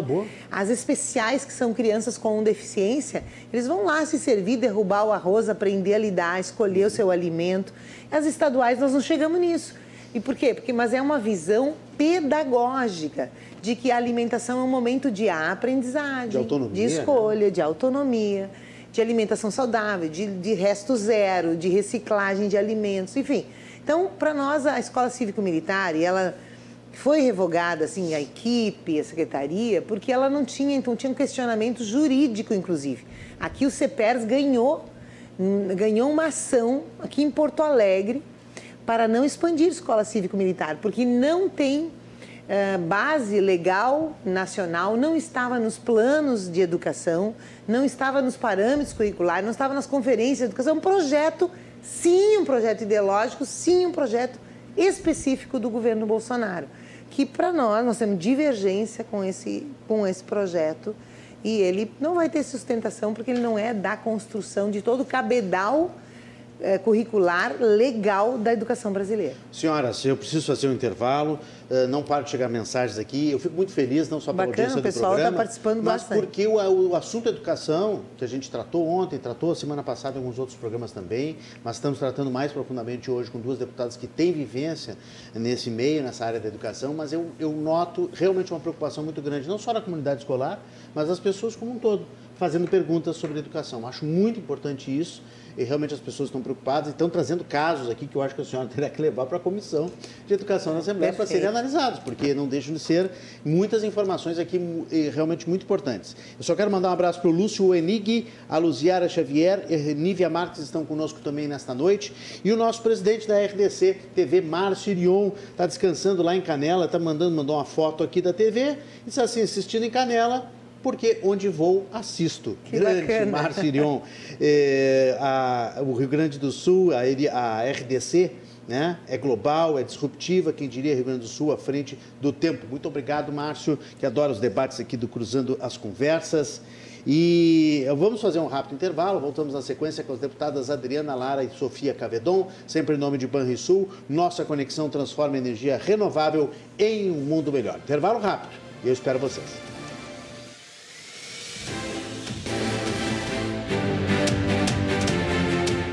As especiais, que são crianças com deficiência, eles vão lá se servir, derrubar o arroz, aprender a lidar, escolher o seu alimento. As estaduais, nós não chegamos nisso. E por quê? Porque, mas é uma visão pedagógica de que a alimentação é um momento de aprendizagem, de, de escolha, né? De autonomia, de alimentação saudável, de, de resto zero, de reciclagem de alimentos, enfim. Então, para nós, a escola cívico-militar, e ela... foi revogada, assim, a equipe, a secretaria, porque ela não tinha, então tinha um questionamento jurídico, inclusive. Aqui o CEPERS ganhou, ganhou uma ação aqui em Porto Alegre para não expandir escola cívico-militar, porque não tem uh, base legal nacional, não estava nos planos de educação, não estava nos parâmetros curriculares, não estava nas conferências de educação. Um projeto, sim, um projeto ideológico, sim, um projeto específico do governo Bolsonaro, que para nós, nós temos divergência com esse, com esse projeto, e ele não vai ter sustentação porque ele não é da construção de todo o cabedal eh, curricular legal da educação brasileira. Senhora, eu preciso fazer um intervalo, não paro de chegar mensagens aqui, eu fico muito feliz, não só pela audiência do programa, bacana, o pessoal está participando bastante. Mas porque o, o assunto educação, que a gente tratou ontem, tratou a semana passada em alguns outros programas também, mas estamos tratando mais profundamente hoje com duas deputadas que têm vivência nesse meio, nessa área da educação, mas eu, eu noto realmente uma preocupação muito grande, não só na comunidade escolar, mas as pessoas como um todo, fazendo perguntas sobre educação. Acho muito importante isso, e realmente as pessoas estão preocupadas e estão trazendo casos aqui que eu acho que a senhora terá que levar para a Comissão de Educação na Assembleia para serem analisados, porque não deixam de ser muitas informações aqui realmente muito importantes. Eu só quero mandar um abraço para o Lúcio Enig, a Luziara Xavier e a Nívia Marques estão conosco também nesta noite, e o nosso presidente da R D C-T V, Márcio Irion, está descansando lá em Canela, está mandando, mandou uma foto aqui da T V, e está assim, assistindo em Canela, porque onde vou, assisto. Que grande Márcio Irion. É, a, o Rio Grande do Sul, a, a R D C, né, é global, é disruptiva, quem diria Rio Grande do Sul à frente do tempo. Muito obrigado, Márcio, que adora os debates aqui do Cruzando as Conversas. E vamos fazer um rápido intervalo, voltamos na sequência com as deputadas Adriana Lara e Sofia Cavedon, sempre em nome de Banrisul. Nossa conexão transforma a energia renovável em um mundo melhor. Intervalo rápido, eu espero vocês.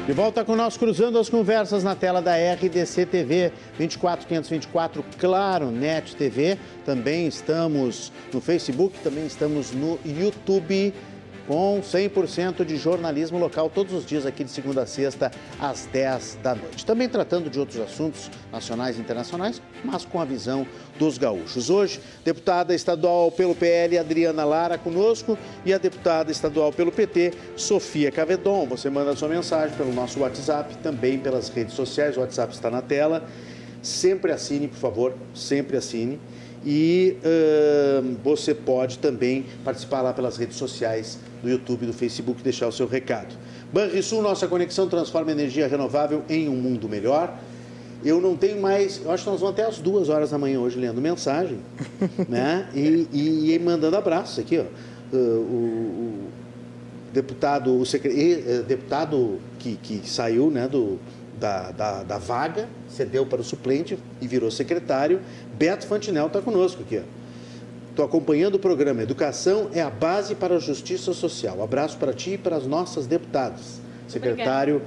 De volta com nós, Cruzando as Conversas na tela da R D C-T V, vinte e quatro, quinhentos e vinte e quatro, Claro, Net T V. Também estamos no Facebook, também estamos no YouTube, com cem por cento de jornalismo local todos os dias aqui de segunda a sexta, às dez da noite. Também tratando de outros assuntos nacionais e internacionais, mas com a visão dos gaúchos. Hoje, deputada estadual pelo P L, Adriana Lara, conosco, e a deputada estadual pelo P T, Sofia Cavedon. Você manda sua mensagem pelo nosso WhatsApp, também pelas redes sociais, o WhatsApp está na tela. Sempre assine, por favor, sempre assine. E uh, você pode também participar lá pelas redes sociais, do YouTube, do Facebook, deixar o seu recado. Banrisul, nossa conexão transforma a energia renovável em um mundo melhor. Eu não tenho mais, eu acho que nós vamos até as duas horas da manhã hoje lendo mensagem, né? E, e, e mandando abraços aqui, ó. Uh, o, o deputado, o secre... uh, deputado que, que saiu, né, do... Da, da, da vaga, cedeu para o suplente e virou secretário. Beto Fantinel está conosco aqui. Estou acompanhando o programa. Educação é a base para a justiça social. Abraço para ti e para as nossas deputadas. Secretário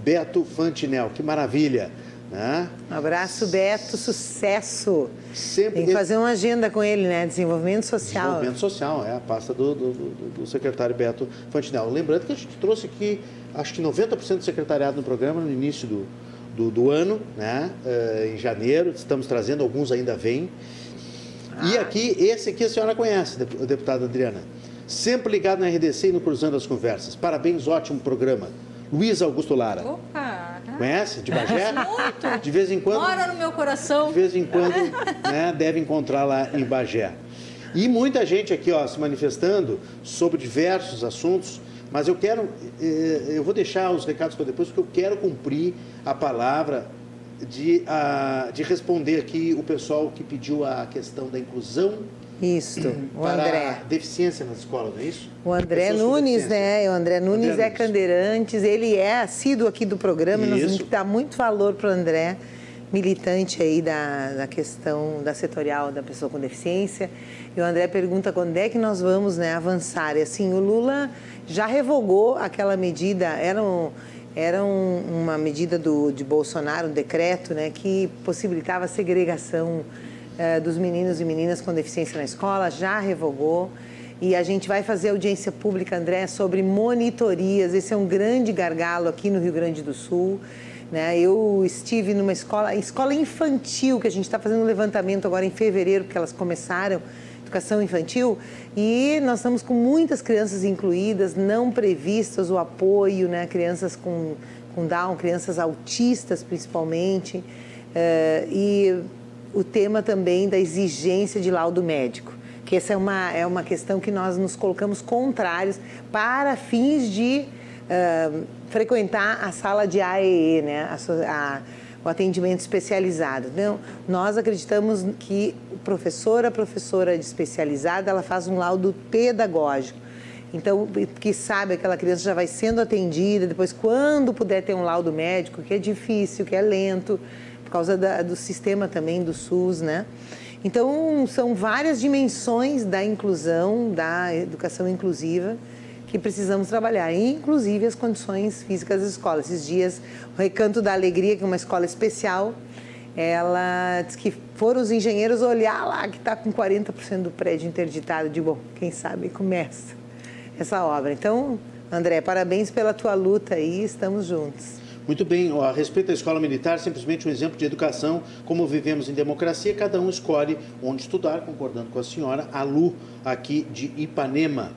Obrigada. Beto Fantinel, que maravilha. Né? Um abraço, Beto, sucesso. Sempre... Tem que fazer uma agenda com ele, né? Desenvolvimento social. Desenvolvimento social, é a pasta do, do, do, do secretário Beto Fantinel. Lembrando que a gente trouxe aqui, acho que noventa por cento do secretariado no programa no início do, do, do ano, né? Uh, em janeiro, estamos trazendo, alguns ainda vêm. Ah. E aqui, esse aqui a senhora conhece, deputada Adriana. Sempre ligado na R D C e no Cruzando as Conversas. Parabéns, ótimo programa. Luiz Augusto Lara. Opa! Conhece? De Bagé? Muito! De vez em quando... Mora no meu coração. De vez em quando, né? Deve encontrar lá em Bagé. E muita gente aqui, ó, se manifestando sobre diversos assuntos. Mas eu quero, eu vou deixar os recados para depois, porque eu quero cumprir a palavra de, a, de responder aqui o pessoal que pediu a questão da inclusão. Isso, o André. Deficiência na escola, não é isso? O André Nunes, né? O André Nunes André é Nunes. Candeirantes, ele é assíduo aqui do programa, nós dá muito valor para o André, militante aí da, da questão da setorial da pessoa com deficiência. E o André pergunta quando é que nós vamos, né, avançar. E assim, o Lula já revogou aquela medida, era, um, era um, uma medida do, de Bolsonaro, um decreto, né, que possibilitava a segregação dos meninos e meninas com deficiência na escola, já revogou. E a gente vai fazer audiência pública, André, sobre monitorias. Esse é um grande gargalo aqui no Rio Grande do Sul, né? Eu estive numa escola, escola infantil, que a gente está fazendo um levantamento agora em fevereiro, porque elas começaram educação infantil, e nós estamos com muitas crianças incluídas, não previstas o apoio, né? Crianças com, com Down, crianças autistas principalmente, uh, e... o tema também da exigência de laudo médico, que essa é uma, é uma questão que nós nos colocamos contrários para fins de uh, frequentar a sala de A E E, né? a, a, o atendimento especializado. Então, nós acreditamos que o professor, a professora de especializada, ela faz um laudo pedagógico. Então, que sabe, aquela criança já vai sendo atendida, depois quando puder ter um laudo médico, que é difícil, que é lento, por causa da, do sistema também do SUS, né? Então, são várias dimensões da inclusão, da educação inclusiva, que precisamos trabalhar, inclusive as condições físicas das escolas. Esses dias, o Recanto da Alegria, que é uma escola especial, ela diz que foram os engenheiros olhar lá, que está com quarenta por cento do prédio interditado, de bom, quem sabe começa essa obra. Então, André, parabéns pela tua luta aí, estamos juntos. Muito bem, a respeito da escola militar, simplesmente um exemplo de educação, como vivemos em democracia, cada um escolhe onde estudar, concordando com a senhora, a Lu, aqui de Ipanema.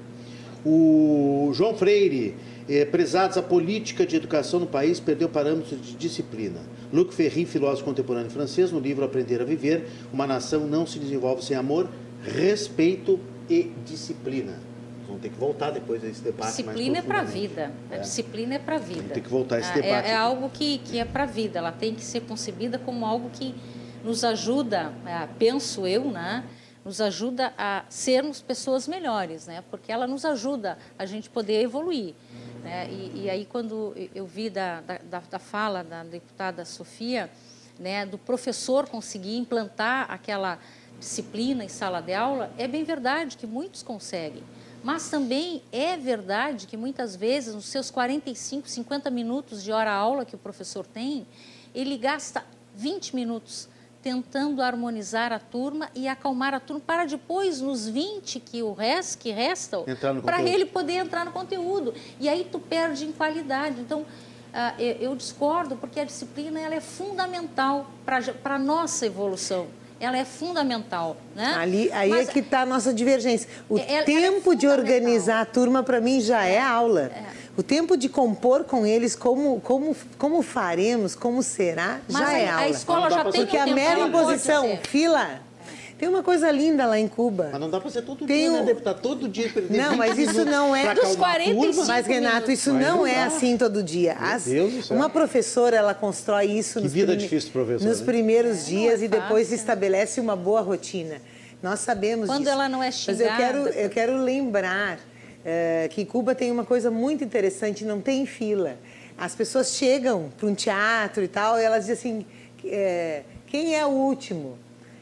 O João Freire, eh, prezados, a política de educação no país perdeu parâmetros de disciplina. Luc Ferry, filósofo contemporâneo francês, no livro Aprender a Viver, uma nação não se desenvolve sem amor, respeito e disciplina. Vamos ter que voltar depois a esse debate. Disciplina mais é para a vida. É. A disciplina é para a vida. Tem que voltar a esse debate. É, é algo que, que é para a vida. Ela tem que ser concebida como algo que nos ajuda, penso eu, né? Nos ajuda a sermos pessoas melhores, né? Porque ela nos ajuda a gente poder evoluir, né? E, e aí, quando eu vi da, da, da fala da deputada Sofia, né? Do professor conseguir implantar aquela disciplina em sala de aula, é bem verdade que muitos conseguem. Mas também é verdade que muitas vezes, nos seus quarenta e cinco, cinquenta minutos de hora-aula que o professor tem, ele gasta vinte minutos tentando harmonizar a turma e acalmar a turma, para depois, nos vinte que, o rest, que restam, para ele poder entrar no conteúdo. E aí tu perde em qualidade. Então, eu discordo, porque a disciplina ela é fundamental para a nossa evolução. Ela é fundamental, né? Ali, aí mas, é que está a nossa divergência. O ela, tempo ela é de organizar a turma, para mim, já é, é aula. É. O tempo de compor com eles como, como, como faremos, como será, mas já a, é a aula. A escola já tem. Porque a mera imposição, fila... Tem uma coisa linda lá em Cuba. Mas não dá para ser todo tem dia, um... né? Tá todo dia perdendo. Não, mas isso não é... Dos quarenta e cinco. Mas, Renato, isso mas não, não é assim todo dia. As... Meu Deus do céu. Uma professora, ela constrói isso que nos, vida prime... difícil, professor, nos né? primeiros é, dias é e depois estabelece uma boa rotina. Nós sabemos quando disso. Quando ela não é xingada. Mas eu quero, eu quero lembrar uh, que Cuba tem uma coisa muito interessante, não tem fila. As pessoas chegam para um teatro e tal, e elas dizem assim, é, quem é o último?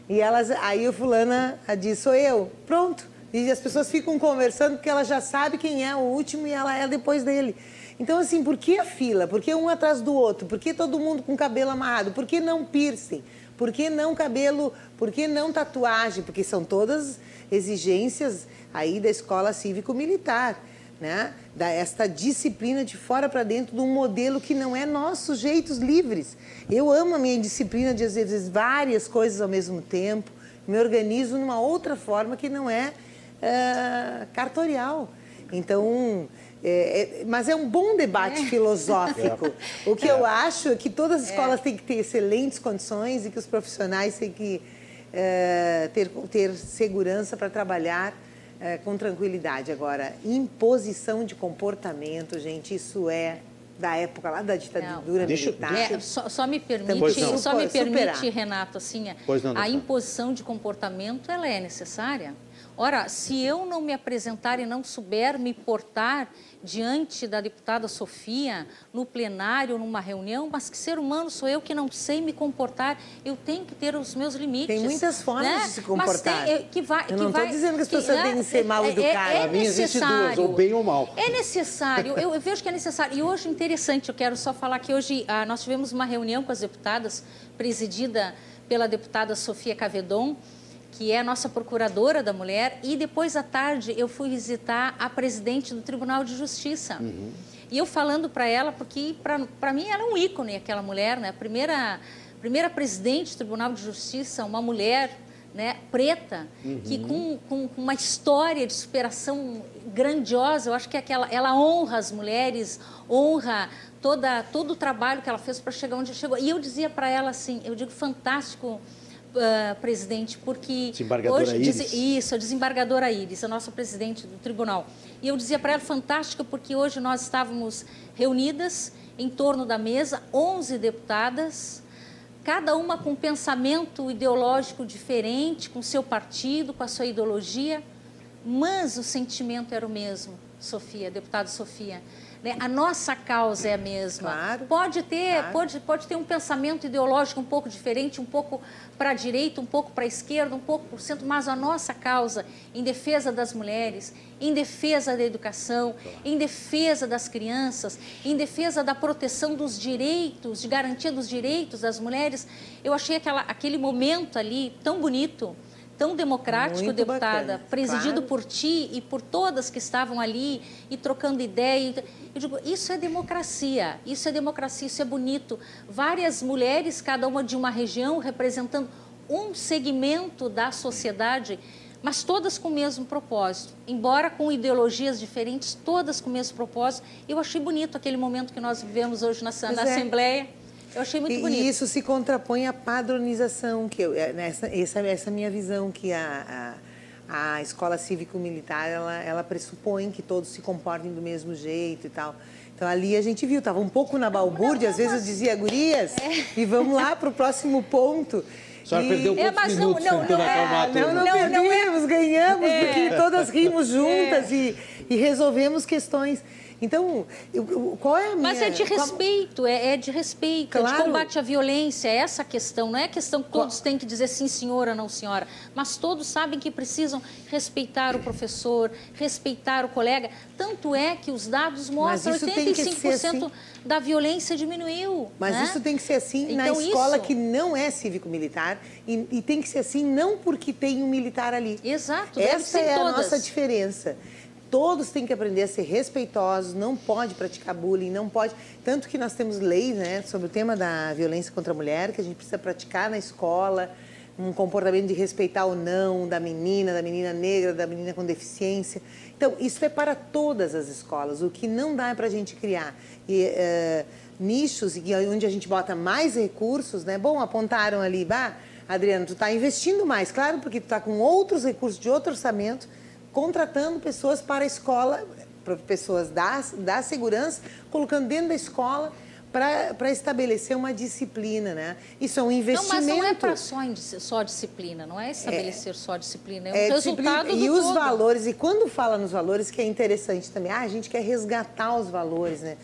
E elas, aí o fulana diz, sou eu, pronto. E as pessoas ficam conversando porque ela já sabe quem é o último e ela é depois dele. Então, assim, por que a fila? Por que um atrás do outro? Por que todo mundo com cabelo amarrado? Por que não piercing? Por que não cabelo? Por que não tatuagem? Porque são todas exigências aí da escola cívico-militar, né? Da esta disciplina de fora para dentro de um modelo que não é nós, sujeitos livres. Eu amo a minha disciplina de, às vezes, várias coisas ao mesmo tempo, me organizo numa outra forma que não é uh, cartorial. Então, é, é, mas é um bom debate é. filosófico. É. O que é. eu acho é que todas as escolas é. têm que ter excelentes condições e que os profissionais têm que uh, ter, ter segurança para trabalhar é, com tranquilidade. Agora, imposição de comportamento, gente, isso é da época lá da ditadura não, militar. Deixa, é, só, só me permite, não, só me permite Renato, assim, não, não, a imposição de comportamento, ela é necessária? Ora, se eu não me apresentar e não souber me portar diante da deputada Sofia, no plenário, numa reunião, mas que ser humano sou eu que não sei me comportar, eu tenho que ter os meus limites. Tem muitas formas, né, de se comportar. Mas tem, que vai, eu que não estou dizendo que as pessoas têm que ser mal educadas. É, é, é necessário. Duas, ou bem ou mal. É necessário, eu, eu vejo que é necessário. E hoje, interessante, eu quero só falar que hoje ah, nós tivemos uma reunião com as deputadas, presidida pela deputada Sofia Cavedon, que é a nossa procuradora da mulher, e depois à tarde eu fui visitar a presidente do Tribunal de Justiça. Uhum. E eu falando para ela, porque para mim ela é um ícone, aquela mulher, né? A primeira, primeira presidente do Tribunal de Justiça, uma mulher, né, preta, uhum, que com, com, com uma história de superação grandiosa. Eu acho que aquela, ela honra as mulheres, honra toda, todo o trabalho que ela fez para chegar onde chegou. E eu dizia para ela assim, eu digo, fantástico... Uh, presidente, porque hoje diz, isso, a desembargadora Iris, a nossa presidente do tribunal, e eu dizia para ela, fantástica, porque hoje nós estávamos reunidas em torno da mesa, onze deputadas, cada uma com um pensamento ideológico diferente, com seu partido, com a sua ideologia, mas o sentimento era o mesmo, Sofia, deputada Sofia. A nossa causa é a mesma. Claro, pode ter, claro. pode, pode ter um pensamento ideológico um pouco diferente, um pouco para a direita, um pouco para a esquerda, um pouco para o centro, mas a nossa causa em defesa das mulheres, em defesa da educação, claro, em defesa das crianças, em defesa da proteção dos direitos, de garantia dos direitos das mulheres. Eu achei aquela, aquele momento ali tão bonito, tão democrático, muito deputada, bacana, presidido, claro, por ti e por todas que estavam ali e trocando ideia. Eu digo, isso é democracia, isso é democracia, isso é bonito. Várias mulheres, cada uma de uma região, representando um segmento da sociedade, mas todas com o mesmo propósito. Embora com ideologias diferentes, todas com o mesmo propósito. Eu achei bonito aquele momento que nós vivemos hoje na, na é. Assembleia. Eu achei muito bonito. E isso se contrapõe à padronização, que eu, essa, essa, essa minha visão, que a, a, a escola cívico-militar, ela, ela pressupõe que todos se comportem do mesmo jeito e tal. Então, ali a gente viu, estava um pouco na balbúrdia, às vezes eu dizia, gurias, é. e vamos lá para o próximo ponto. Só e... perdeu poucos é, mas minutos não, não, não, é, não, não, não perdemos, não é... ganhamos, é. porque todas rimos juntas é. e, e resolvemos questões. Então, eu, qual é a minha... Mas é de respeito, é, é de respeito, claro, é de combate à violência, é essa a questão. Não é a questão que todos têm que dizer sim, senhora, não, senhora. Mas todos sabem que precisam respeitar o professor, respeitar o colega. Tanto é que os dados mostram que oitenta e cinco por cento assim. da violência diminuiu. Mas né? isso tem que ser assim então, na escola isso... que não é cívico-militar e, e tem que ser assim não porque tem um militar ali. Exato. Essa é todas. a nossa diferença. Todos têm que aprender a ser respeitosos, não pode praticar bullying, não pode... Tanto que nós temos leis, né, sobre o tema da violência contra a mulher, que a gente precisa praticar na escola, um comportamento de respeitar ou não, da menina, da menina negra, da menina com deficiência. Então, isso é para todas as escolas. O que não dá é para a gente criar e, uh, nichos onde a gente bota mais recursos, né? Bom, apontaram ali, bah, Adriana, tu está investindo mais, claro, porque tu está com outros recursos de outro orçamento, contratando pessoas para a escola, pessoas da, da segurança, colocando dentro da escola para estabelecer uma disciplina, né? Isso é um investimento. Não, mas não é para só, só disciplina, não é estabelecer é, só disciplina, é um é resultado do E os todo. valores, e quando fala nos valores, que é interessante também, ah, a gente quer resgatar os valores, né?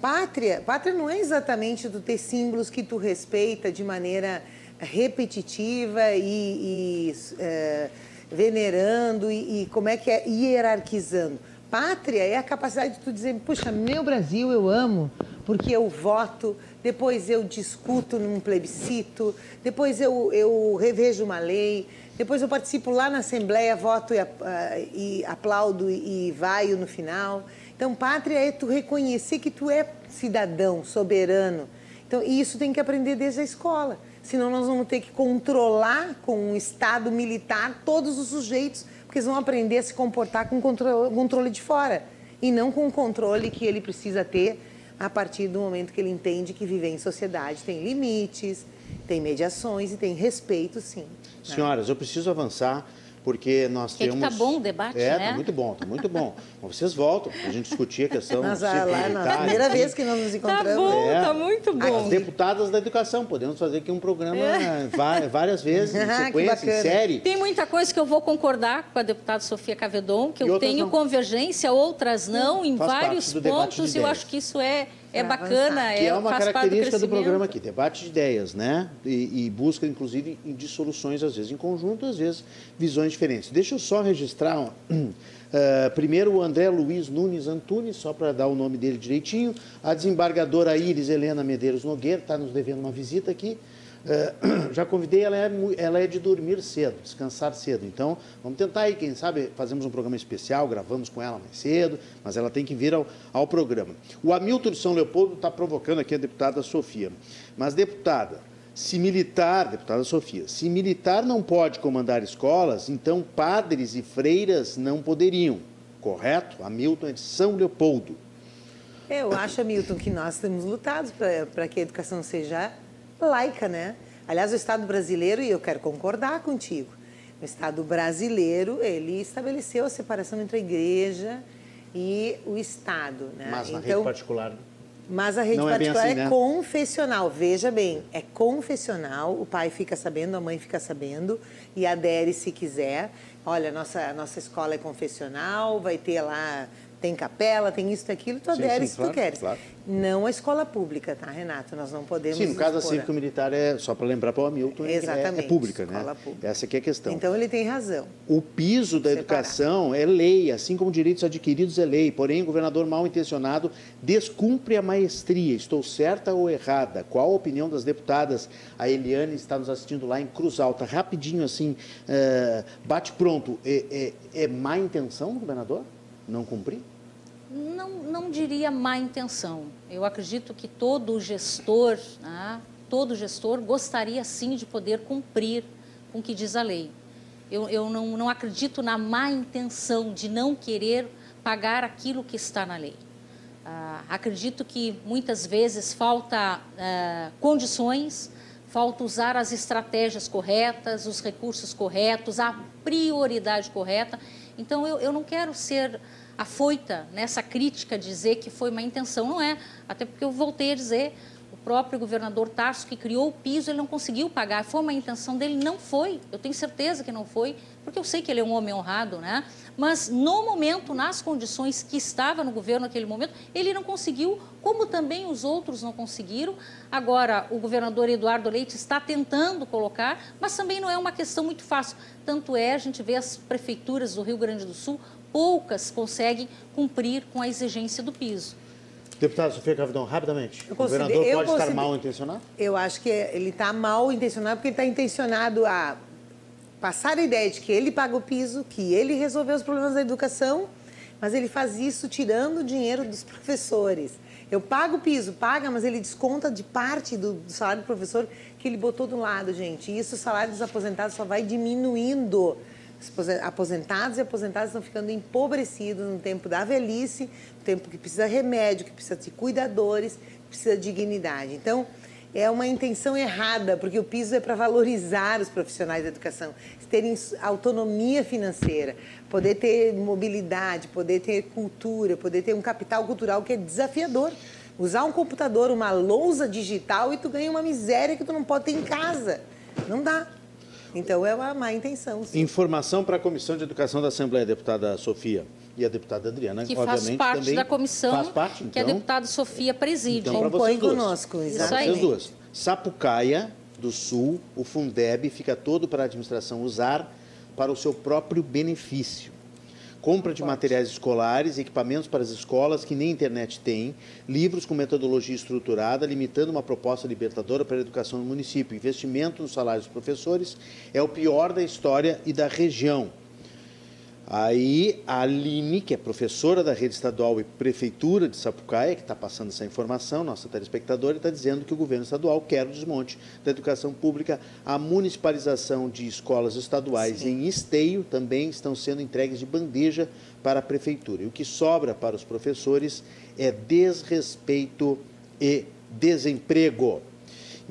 Pátria, pátria não é exatamente tu ter símbolos que tu respeita de maneira repetitiva e... e é, venerando e, e como é que é hierarquizando. Pátria é a capacidade de tu dizer, puxa, meu Brasil eu amo, porque eu voto, depois eu discuto num plebiscito, depois eu, eu revejo uma lei, depois eu participo lá na Assembleia, voto e, uh, e aplaudo e, e vaio no final. Então, pátria é tu reconhecer que tu é cidadão, soberano. Então, e isso tem que aprender desde a escola. Senão nós vamos ter que controlar com um Estado militar todos os sujeitos, porque eles vão aprender a se comportar com controle de fora e não com o controle que ele precisa ter a partir do momento que ele entende que viver em sociedade tem limites, tem mediações e tem respeito, sim. Senhoras, né? Eu preciso avançar porque nós temos... É que tá bom o debate, é, né? É, tá muito bom, tá muito bom. Vocês voltam, a gente discutir a questão... Nós, lá, na primeira vez que nós nos encontramos. Tá bom, é, tá muito bom. As deputadas da educação, podemos fazer aqui um programa é. várias vezes, em sequência, em série. Tem muita coisa que eu vou concordar com a deputada Sofia Cavedon, que e eu tenho não. convergência, outras não, em Faz vários pontos, e eu acho que isso é... É bacana, é, que é uma característica do, do programa aqui, debate de ideias, né? E, e busca, inclusive, de soluções, às vezes em conjunto, às vezes visões diferentes. Deixa eu só registrar, um, uh, primeiro o André Luiz Nunes Antunes, só para dar o nome dele direitinho, a desembargadora Iris Helena Medeiros Nogueira, está nos devendo uma visita aqui. Uh, já convidei, ela é, ela é de dormir cedo, descansar cedo. Então, vamos tentar aí, quem sabe, fazemos um programa especial, gravamos com ela mais cedo, mas ela tem que vir ao, ao programa. O Hamilton de São Leopoldo está provocando aqui a deputada Sofia. Mas, deputada, se militar, deputada Sofia, se militar não pode comandar escolas, então padres e freiras não poderiam, correto? Hamilton é de São Leopoldo. Eu acho, Hamilton, que nós temos lutado para que a educação seja... laica, né? Aliás, o Estado brasileiro, e eu quero concordar contigo, o Estado brasileiro, ele estabeleceu a separação entre a igreja e o Estado, né? Mas na então, rede particular... Mas a rede não particular é, assim, é né? confessional, veja bem, é confessional, o pai fica sabendo, a mãe fica sabendo e adere se quiser. Olha, a nossa, nossa escola é confessional, vai ter lá... Tem capela, tem isso, tem aquilo, tu adere se claro, tu queres. Claro. Não a escola pública, tá, Renato? Nós não podemos... Sim, no caso da cívico-militar, é, só para lembrar para o Hamilton, é, é, é pública, né? Pública. Essa aqui é a questão. Então, ele tem razão. O piso da Separar. educação é lei, assim como direitos adquiridos é lei. Porém, o governador mal intencionado descumpre a maestria. Estou certa ou errada? Qual a opinião das deputadas? A Eliane está nos assistindo lá em Cruzalta. Rapidinho, assim, uh, bate pronto. É, é, é má intenção do governador? Não cumprir? Não, não diria má intenção. Eu acredito que todo gestor, né, todo gestor gostaria sim de poder cumprir com o que diz a lei. Eu, eu não, não acredito na má intenção de não querer pagar aquilo que está na lei. Ah, acredito que muitas vezes falta ah, condições, falta usar as estratégias corretas, os recursos corretos, a prioridade correta. Então, eu, eu não quero ser afoita nessa crítica, dizer que foi uma intenção, não é. Até porque eu voltei a dizer, o próprio governador Tarso, que criou o piso, ele não conseguiu pagar. Foi uma intenção dele? Não foi. Eu tenho certeza que não foi, porque eu sei que ele é um homem honrado, né? Mas, no momento, nas condições que estava no governo naquele momento, ele não conseguiu, como também os outros não conseguiram. Agora, o governador Eduardo Leite está tentando colocar, mas também não é uma questão muito fácil. Tanto é, a gente vê as prefeituras do Rio Grande do Sul, poucas conseguem cumprir com a exigência do piso. Deputada Sofia Cavedon, rapidamente, o governador pode estar considero, mal intencionado? Eu acho que ele está mal intencionado porque ele está intencionado a passar a ideia de que ele paga o piso, que ele resolveu os problemas da educação, mas ele faz isso tirando o dinheiro dos professores. Eu pago o piso, paga, mas ele desconta de parte do, do salário do professor que ele botou do lado, gente. E isso o salário dos aposentados só vai diminuindo. Aposentados e aposentadas estão ficando empobrecidos no tempo da velhice, no tempo que precisa de remédio, que precisa de cuidadores, que precisa de dignidade. Então, é uma intenção errada, porque o piso é para valorizar os profissionais da educação, terem autonomia financeira, poder ter mobilidade, poder ter cultura, poder ter um capital cultural que é desafiador. Usar um computador, uma lousa digital e tu ganha uma miséria que tu não pode ter em casa. Não dá. Então, é uma má intenção. Sim. Informação para a Comissão de Educação da Assembleia, deputada Sofia e a deputada Adriana, que obviamente, faz parte também da comissão faz parte, então, que a deputada Sofia preside. Então, compõe conosco, exatamente. Vocês duas. Sapucaia do Sul, o Fundeb, fica todo para a administração usar para o seu próprio benefício. Compra de materiais escolares, equipamentos para as escolas que nem internet tem, livros com metodologia estruturada, limitando uma proposta libertadora para a educação no município. Investimento nos salários dos professores é o pior da história e da região. Aí a Aline, que é professora da rede estadual e prefeitura de Sapucaia, que está passando essa informação, nossa telespectadora, está dizendo que o governo estadual quer o desmonte da educação pública. A municipalização de escolas estaduais Sim. em Esteio também estão sendo entregues de bandeja para a prefeitura. E o que sobra para os professores é desrespeito e desemprego.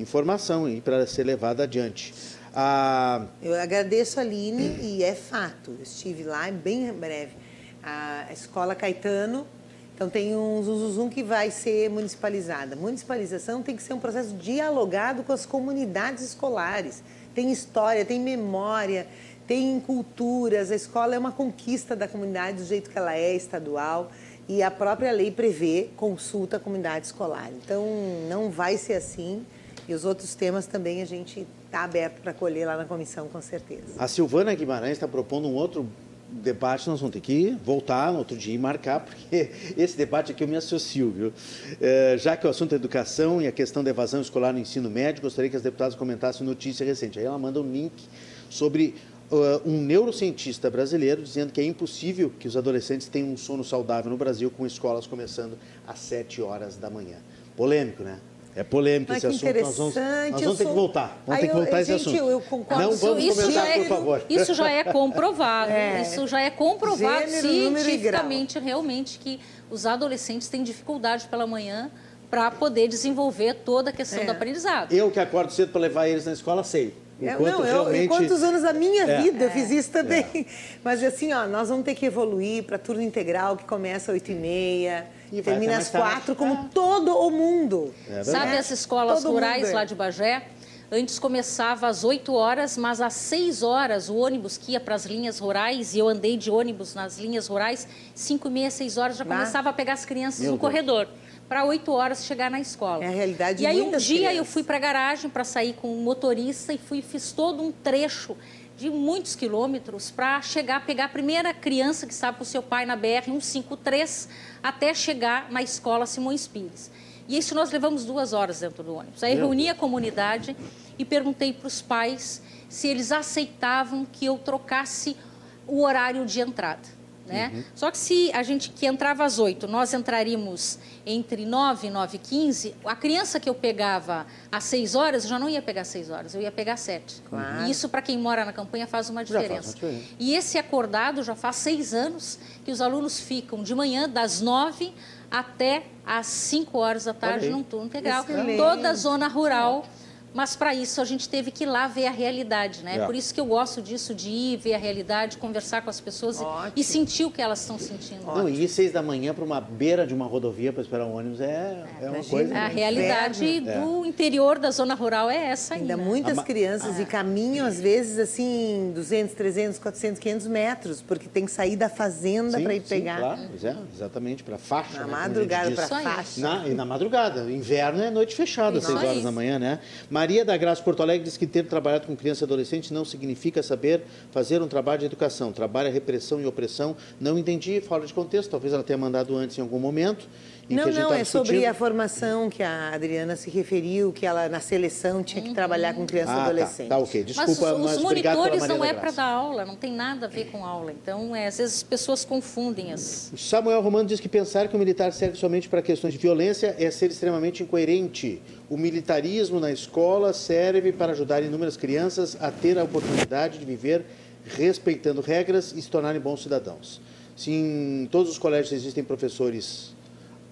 informação e para ser levada adiante. Ah... Eu agradeço a Aline e é fato, eu estive lá, é bem breve, a Escola Caetano. Então, tem um zuzuzum que vai ser municipalizada. Municipalização tem que ser um processo dialogado com as comunidades escolares. Tem história, tem memória, tem culturas. A escola é uma conquista da comunidade do jeito que ela é, estadual. E a própria lei prevê consulta à comunidade escolar. Então, não vai ser assim. E os outros temas também a gente está aberto para colher lá na comissão, com certeza. A Silvana Guimarães está propondo um outro debate, nós vamos ter que voltar no outro dia e marcar, porque esse debate aqui eu me associo, viu? É, já que o assunto é educação e a questão da evasão escolar no ensino médio, gostaria que as deputadas comentassem notícia recente. Aí ela manda um link sobre uh, um neurocientista brasileiro dizendo que é impossível que os adolescentes tenham um sono saudável no Brasil com escolas começando às sete horas da manhã. Polêmico, né? É polêmico esse assunto, nós vamos, nós vamos sou... ter que voltar, vamos Ai, ter que voltar eu, esse gente, assunto. Eu concordo. Não vamos isso comentar, é, por favor. Isso já é comprovado, é. isso já é comprovado Gênero, cientificamente, realmente, que os adolescentes têm dificuldade pela manhã para poder desenvolver toda a questão é. do aprendizado. Eu que acordo cedo para levar eles na escola, sei. Enquanto não, eu, realmente... em quantos anos da minha é. vida eu fiz isso também. É. Mas assim, ó, nós vamos ter que evoluir para turno integral, que começa às oito e meia, e termina às quatro, como é. todo o mundo. É, Sabe as escolas todo rurais lá de Bagé? Antes começava às oito horas, mas às seis horas o ônibus que ia para as linhas rurais, e eu andei de ônibus nas linhas rurais, cinco e meia, seis horas já começava ah. a pegar as crianças Meu no Deus. corredor, para oito horas chegar na escola. É a realidade de E aí um dia crianças. eu fui para a garagem para sair com o motorista e fui, fiz todo um trecho de muitos quilômetros para chegar, pegar a primeira criança que estava com o seu pai na B R cento e cinquenta e três até chegar na escola Simões Pires. E isso nós levamos duas horas dentro do ônibus. Aí reuni a comunidade e perguntei para os pais se eles aceitavam que eu trocasse o horário de entrada. Né? Uhum. Só que se a gente que entrava às oito, nós entraríamos entre nove e nove e quinze, a criança que eu pegava às seis horas, eu já não ia pegar seis horas, eu ia pegar sete. Claro. E isso, para quem mora na campanha, faz uma diferença. Faz uma e esse acordado já faz seis anos que os alunos ficam de manhã das nove até às cinco horas da tarde, okay. num turno integral, Excelente. toda a zona rural. Mas, para isso, a gente teve que ir lá ver a realidade, né? É. Por isso que eu gosto disso, de ir ver a realidade, conversar com as pessoas e, e sentir o que elas estão sentindo. Não, e ir seis da manhã para uma beira de uma rodovia para esperar um ônibus é, é, é uma coisa... A realidade inferno. do é. interior da zona rural é essa ainda. Ainda muitas a... crianças é. e caminham, às vezes, assim, duzentos, trezentos, quatrocentos, quinhentos metros, porque tem que sair da fazenda para ir sim, pegar. Claro, é, exatamente, para a faixa. Na né, madrugada, para a faixa. Na, e na madrugada. Inverno é noite fechada, às seis horas isso. da manhã, né? Mas Maria da Graça, Porto Alegre, diz que ter trabalhado com criança e adolescente não significa saber fazer um trabalho de educação. Trabalha repressão e opressão. Não entendi, fora de contexto. Talvez ela tenha mandado antes em algum momento. Em não, que a gente não, é discutindo. Sobre a formação que a Adriana se referiu, que ela na seleção tinha que trabalhar com criança ah, e adolescente. Tá, tá, ok. Desculpa, mas os, mas os monitores não é para dar aula, não tem nada a ver com aula. Então, é, às vezes as pessoas confundem as... Samuel Romano diz que pensar que o militar serve somente para questões de violência é ser extremamente incoerente. O militarismo na escola serve para ajudar inúmeras crianças a ter a oportunidade de viver respeitando regras e se tornarem bons cidadãos. Se em todos os colégios existem professores...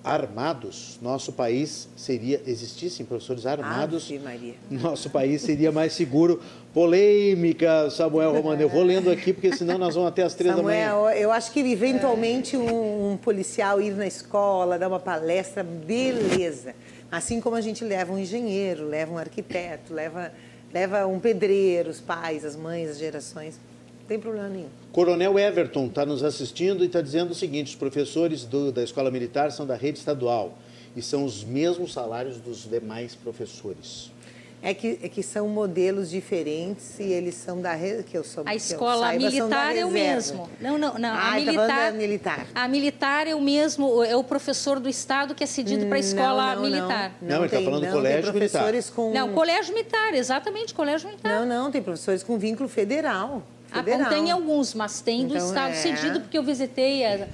armados, nosso país seria, existissem professores armados, Ave Maria. nosso país seria mais seguro. Polêmica, Samuel Romano, eu vou lendo aqui, porque senão nós vamos até as três Samuel, da manhã. Eu acho que eventualmente um, um policial ir na escola, dar uma palestra, beleza. Assim como a gente leva um engenheiro, leva um arquiteto, leva, leva um pedreiro, os pais, as mães, as gerações. Não tem problema nenhum. Coronel Everton está nos assistindo e está dizendo o seguinte, os professores do, da Escola Militar são da rede estadual e são os mesmos salários dos demais professores. É que, é que são modelos diferentes e eles são da rede... que eu sou, A escola eu saiba, militar é o mesmo. Não, não, não. Ah, a militar, tá militar. A militar é o mesmo, é o professor do Estado que é cedido para a escola não, não, militar. Não, não, não ele está falando do colégio militar. Com... Não, colégio militar, exatamente, colégio militar. Não, não, tem professores com vínculo federal. Federal. Ah, tem alguns, mas tem do então, Estado é... cedido, porque eu visitei a,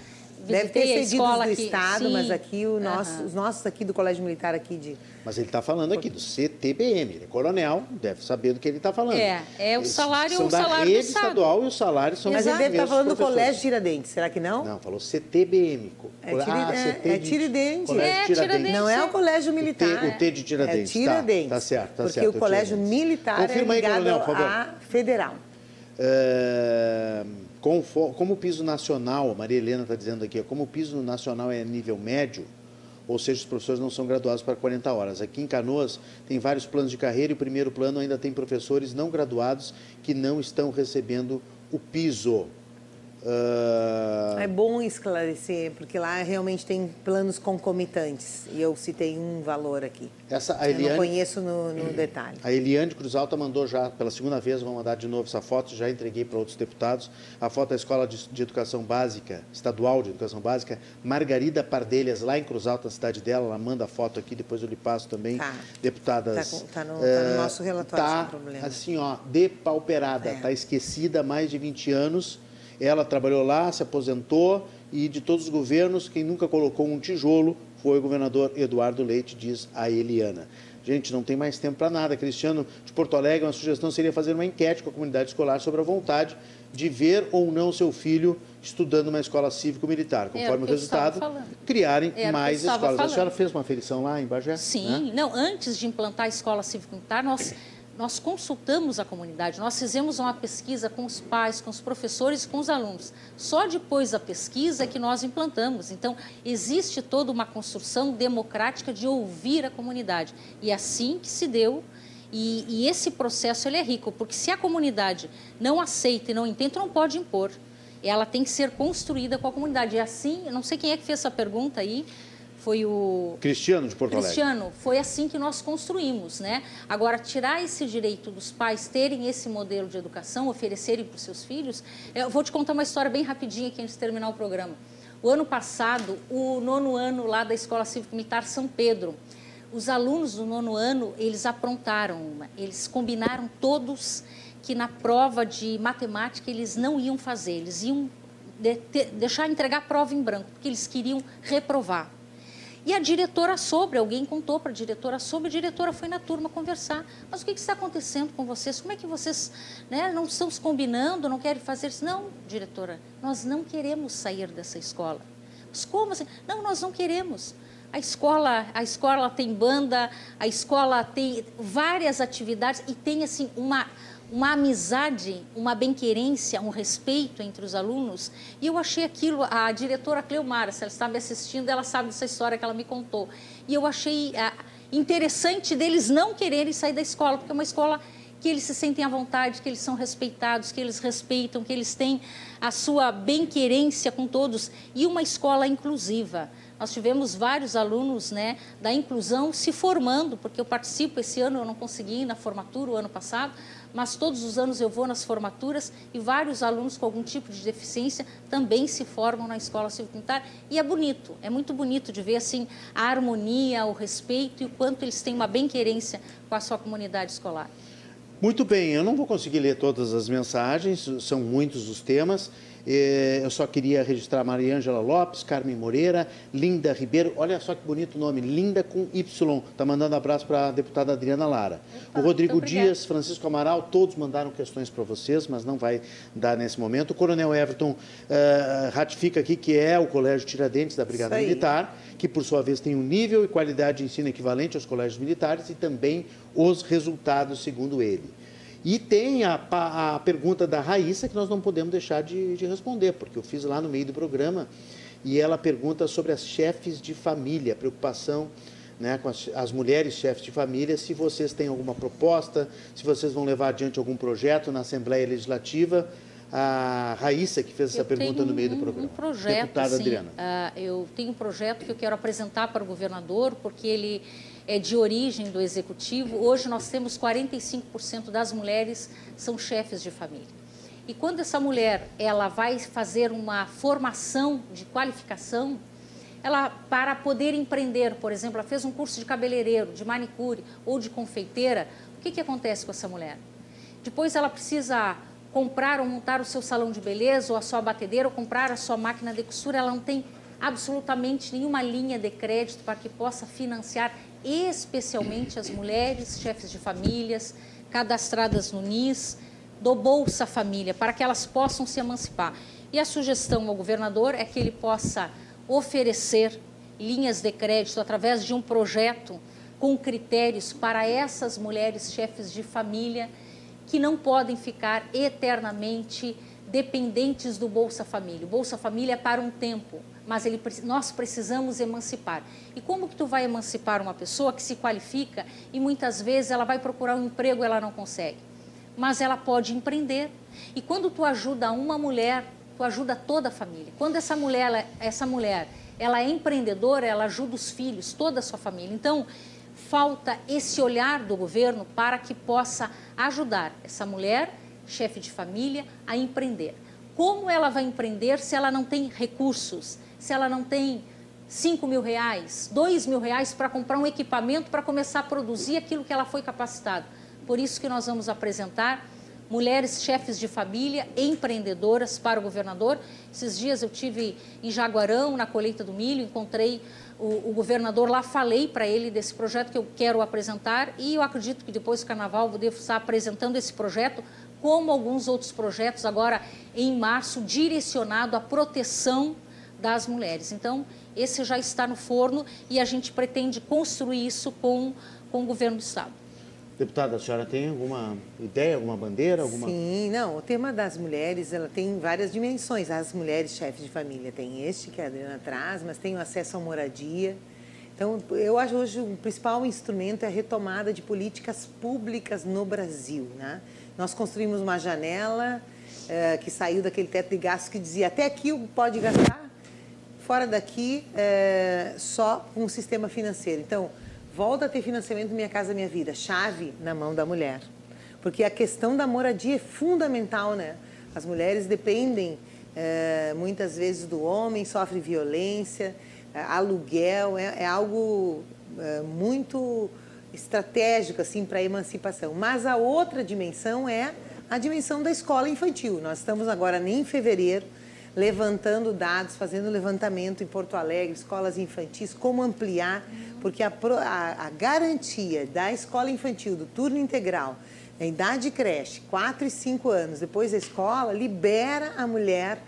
Deve ter cedido do aqui. Estado, sim. Mas aqui o nosso, uhum. os nossos aqui do Colégio Militar aqui de... Mas ele está falando aqui do C T B M, ele é coronel, deve saber do que ele está falando. É, é o salário, são o salário da rede do Estado. Estadual e o salário são... Mas ele deve estar falando do Colégio Tiradentes, será que não? Não, falou C T B M. É, tira, ah, é, é Tiradentes. É, Tiradentes. Não é o Colégio Militar. O T, o T de Tiradentes, é Tiradentes. Tá, tá certo, tá porque certo. Porque o Colégio Militar confirma é ligado aí, coronel, à federal. É... Como o piso nacional, a Maria Helena está dizendo aqui, como o piso nacional é nível médio, ou seja, os professores não são graduados para quarenta horas. Aqui em Canoas tem vários planos de carreira e o primeiro plano ainda tem professores não graduados que não estão recebendo o piso. Uh... É bom esclarecer, porque lá realmente tem planos concomitantes e eu citei um valor aqui. Essa, a Eliane... Eu não conheço no, no detalhe. A Eliane Cruzalta mandou já, pela segunda vez, vou mandar de novo essa foto, já entreguei para outros deputados, a foto da Escola de, de Educação Básica, Estadual de Educação Básica, Margarida Pardelhas, lá em Cruzalta, na cidade dela, ela manda a foto aqui, depois eu lhe passo também, tá. Deputadas. Está tá no, é, tá no nosso relatório, tá, sem problema. Assim, ó, depauperada, está é. esquecida há mais de vinte anos. Ela trabalhou lá, se aposentou e de todos os governos, quem nunca colocou um tijolo foi o governador Eduardo Leite, diz a Eliana. Gente, não tem mais tempo para nada. Cristiano de Porto Alegre, uma sugestão seria fazer uma enquete com a comunidade escolar sobre a vontade de ver ou não seu filho estudando uma escola cívico-militar. Conforme o resultado, criarem mais escolas. A senhora fez uma aferição lá em Bagé? Sim, né? Não, antes de implantar a escola cívico-militar, nós... Nós consultamos a comunidade, nós fizemos uma pesquisa com os pais, com os professores, com os alunos. Só depois da pesquisa é que nós implantamos. Então, existe toda uma construção democrática de ouvir a comunidade. E é assim que se deu. E, e esse processo ele é rico, porque se a comunidade não aceita e não entende, não pode impor. Ela tem que ser construída com a comunidade. E assim, eu não sei quem é que fez essa pergunta aí, foi o... Cristiano, de Porto Alegre. Cristiano, foi assim que nós construímos, né? Agora, tirar esse direito dos pais terem esse modelo de educação, oferecerem para os seus filhos... Eu vou te contar uma história bem rapidinha aqui antes de terminar o programa. O ano passado, o nono ano lá da Escola Cívico-Militar São Pedro, os alunos do nono ano, eles aprontaram uma. Eles combinaram todos que na prova de matemática eles não iam fazer, eles iam de, de, deixar entregar a prova em branco, porque eles queriam reprovar. E a diretora soube, alguém contou para a diretora soube, a diretora foi na turma conversar. Mas o que, que está acontecendo com vocês? Como é que vocês, né, não estão se combinando, não querem fazer isso? Não, diretora, nós não queremos sair dessa escola. Mas como assim? Não, nós não queremos. A escola, a escola tem banda, a escola tem várias atividades e tem assim uma... uma amizade, uma benquerência, um respeito entre os alunos. E eu achei aquilo, a diretora Cleomara, se ela está me assistindo, ela sabe dessa história que ela me contou. E eu achei ah, interessante deles não quererem sair da escola, porque é uma escola que eles se sentem à vontade, que eles são respeitados, que eles respeitam, que eles têm a sua benquerência com todos. E uma escola inclusiva. Nós tivemos vários alunos, né, da inclusão se formando, porque eu participo esse ano, eu não consegui ir na formatura o ano passado, mas todos os anos eu vou nas formaturas e vários alunos com algum tipo de deficiência também se formam na escola cívico-militar. E é bonito, é muito bonito de ver assim, a harmonia, o respeito e o quanto eles têm uma benquerência com a sua comunidade escolar. Muito bem, eu não vou conseguir ler todas as mensagens, são muitos os temas. Eu só queria registrar Maria Ângela Lopes, Carmen Moreira, Linda Ribeiro. Olha só que bonito nome, Linda com Y. Está mandando abraço para a deputada Adriana Lara. Opa, o Rodrigo Dias, Francisco Amaral, todos mandaram questões para vocês, mas não vai dar nesse momento. O Coronel Everton uh, ratifica aqui que é o Colégio Tiradentes da Brigada Militar, que por sua vez tem um nível e qualidade de ensino equivalente aos colégios militares e também os resultados, segundo ele. E tem a, a pergunta da Raíssa, que nós não podemos deixar de, de responder, porque eu fiz lá no meio do programa, e ela pergunta sobre as chefes de família, preocupação, né, com as, as mulheres chefes de família, se vocês têm alguma proposta, se vocês vão levar adiante algum projeto na Assembleia Legislativa. A Raíssa, que fez essa eu pergunta no meio um, do programa. Um projeto, deputada sim, Adriana. Uh, eu tenho um projeto que eu quero apresentar para o governador, porque ele... é de origem do executivo. Hoje nós temos quarenta e cinco por cento das mulheres são chefes de família. E quando essa mulher ela vai fazer uma formação de qualificação, ela para poder empreender, por exemplo, ela fez um curso de cabeleireiro, de manicure ou de confeiteira, o que, que acontece com essa mulher? Depois ela precisa compraram, montaram o seu salão de beleza ou a sua batedeira ou compraram a sua máquina de costura, ela não tem absolutamente nenhuma linha de crédito para que possa financiar especialmente as mulheres, chefes de famílias, cadastradas no N I S, do Bolsa Família, para que elas possam se emancipar. E a sugestão ao governador é que ele possa oferecer linhas de crédito através de um projeto com critérios para essas mulheres chefes de família que não podem ficar eternamente dependentes do Bolsa Família. O Bolsa Família é para um tempo, mas ele, nós precisamos emancipar. E como que tu vai emancipar uma pessoa que se qualifica e muitas vezes ela vai procurar um emprego e ela não consegue? Mas ela pode empreender. E quando tu ajuda uma mulher, tu ajuda toda a família. Quando essa mulher, ela, essa mulher, ela é empreendedora, ela ajuda os filhos, toda a sua família. Então, falta esse olhar do governo para que possa ajudar essa mulher, chefe de família, a empreender. Como ela vai empreender se ela não tem recursos, se ela não tem cinco mil reais, dois mil reais para comprar um equipamento para começar a produzir aquilo que ela foi capacitada? Por isso que nós vamos apresentar mulheres chefes de família, empreendedoras para o governador. Esses dias eu tive em Jaguarão, na colheita do milho, encontrei o, o governador lá, falei para ele desse projeto que eu quero apresentar e eu acredito que depois do carnaval eu devo estar apresentando esse projeto, como alguns outros projetos agora em março, direcionado à proteção das mulheres. Então, esse já está no forno e a gente pretende construir isso com, com o governo do Estado. Deputada, a senhora tem alguma ideia, alguma bandeira? Alguma... Sim, não, o tema das mulheres, ela tem várias dimensões. As mulheres chefes de família tem este que a Adriana traz, mas tem o acesso à moradia. Então, eu acho hoje o principal instrumento é a retomada de políticas públicas no Brasil, né? Nós construímos uma janela uh, que saiu daquele teto de gastos que dizia até aqui pode gastar, fora daqui uh, só com o sistema financeiro. Então, volta a ter financiamento Minha Casa Minha Vida, chave na mão da mulher. Porque a questão da moradia é fundamental, né? As mulheres dependem é, muitas vezes do homem, sofrem violência, é, aluguel, é, é algo é, muito estratégico assim, para a emancipação. Mas a outra dimensão é a dimensão da escola infantil. Nós estamos agora em fevereiro levantando dados, fazendo levantamento em Porto Alegre, escolas infantis, como ampliar, porque a, a, a garantia da escola infantil, do turno integral, na idade creche, quatro e cinco anos, depois da escola, libera a mulher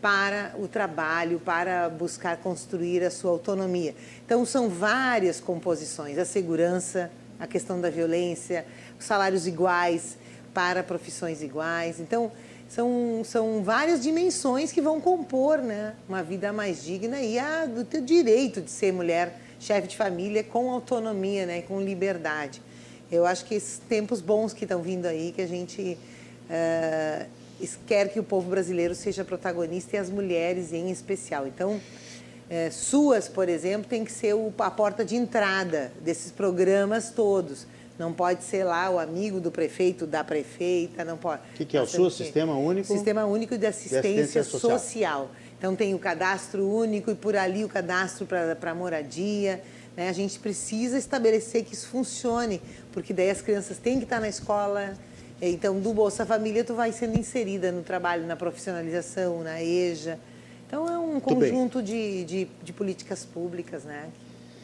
para o trabalho, para buscar construir a sua autonomia. Então, são várias composições, a segurança, a questão da violência, salários iguais para profissões iguais, então... São, são várias dimensões que vão compor, né, uma vida mais digna e a, do teu direito de ser mulher, chefe de família, com autonomia, né, com liberdade. Eu acho que esses tempos bons que estão vindo aí, que a gente uh, quer que o povo brasileiro seja protagonista e as mulheres em especial. Então, uh, suas, por exemplo, tem que ser o, a porta de entrada desses programas todos. Não pode ser lá o amigo do prefeito, da prefeita, não pode. O que, que é o SUS? Sistema Único? Sistema Único de Assistência, de assistência social. social. Então, tem o cadastro único e por ali o cadastro para moradia. Né? A gente precisa estabelecer que isso funcione, porque daí as crianças têm que estar na escola. Então, do Bolsa Família, tu vai sendo inserida no trabalho, na profissionalização, na EJA. Então, é um conjunto de, de, de políticas públicas, né?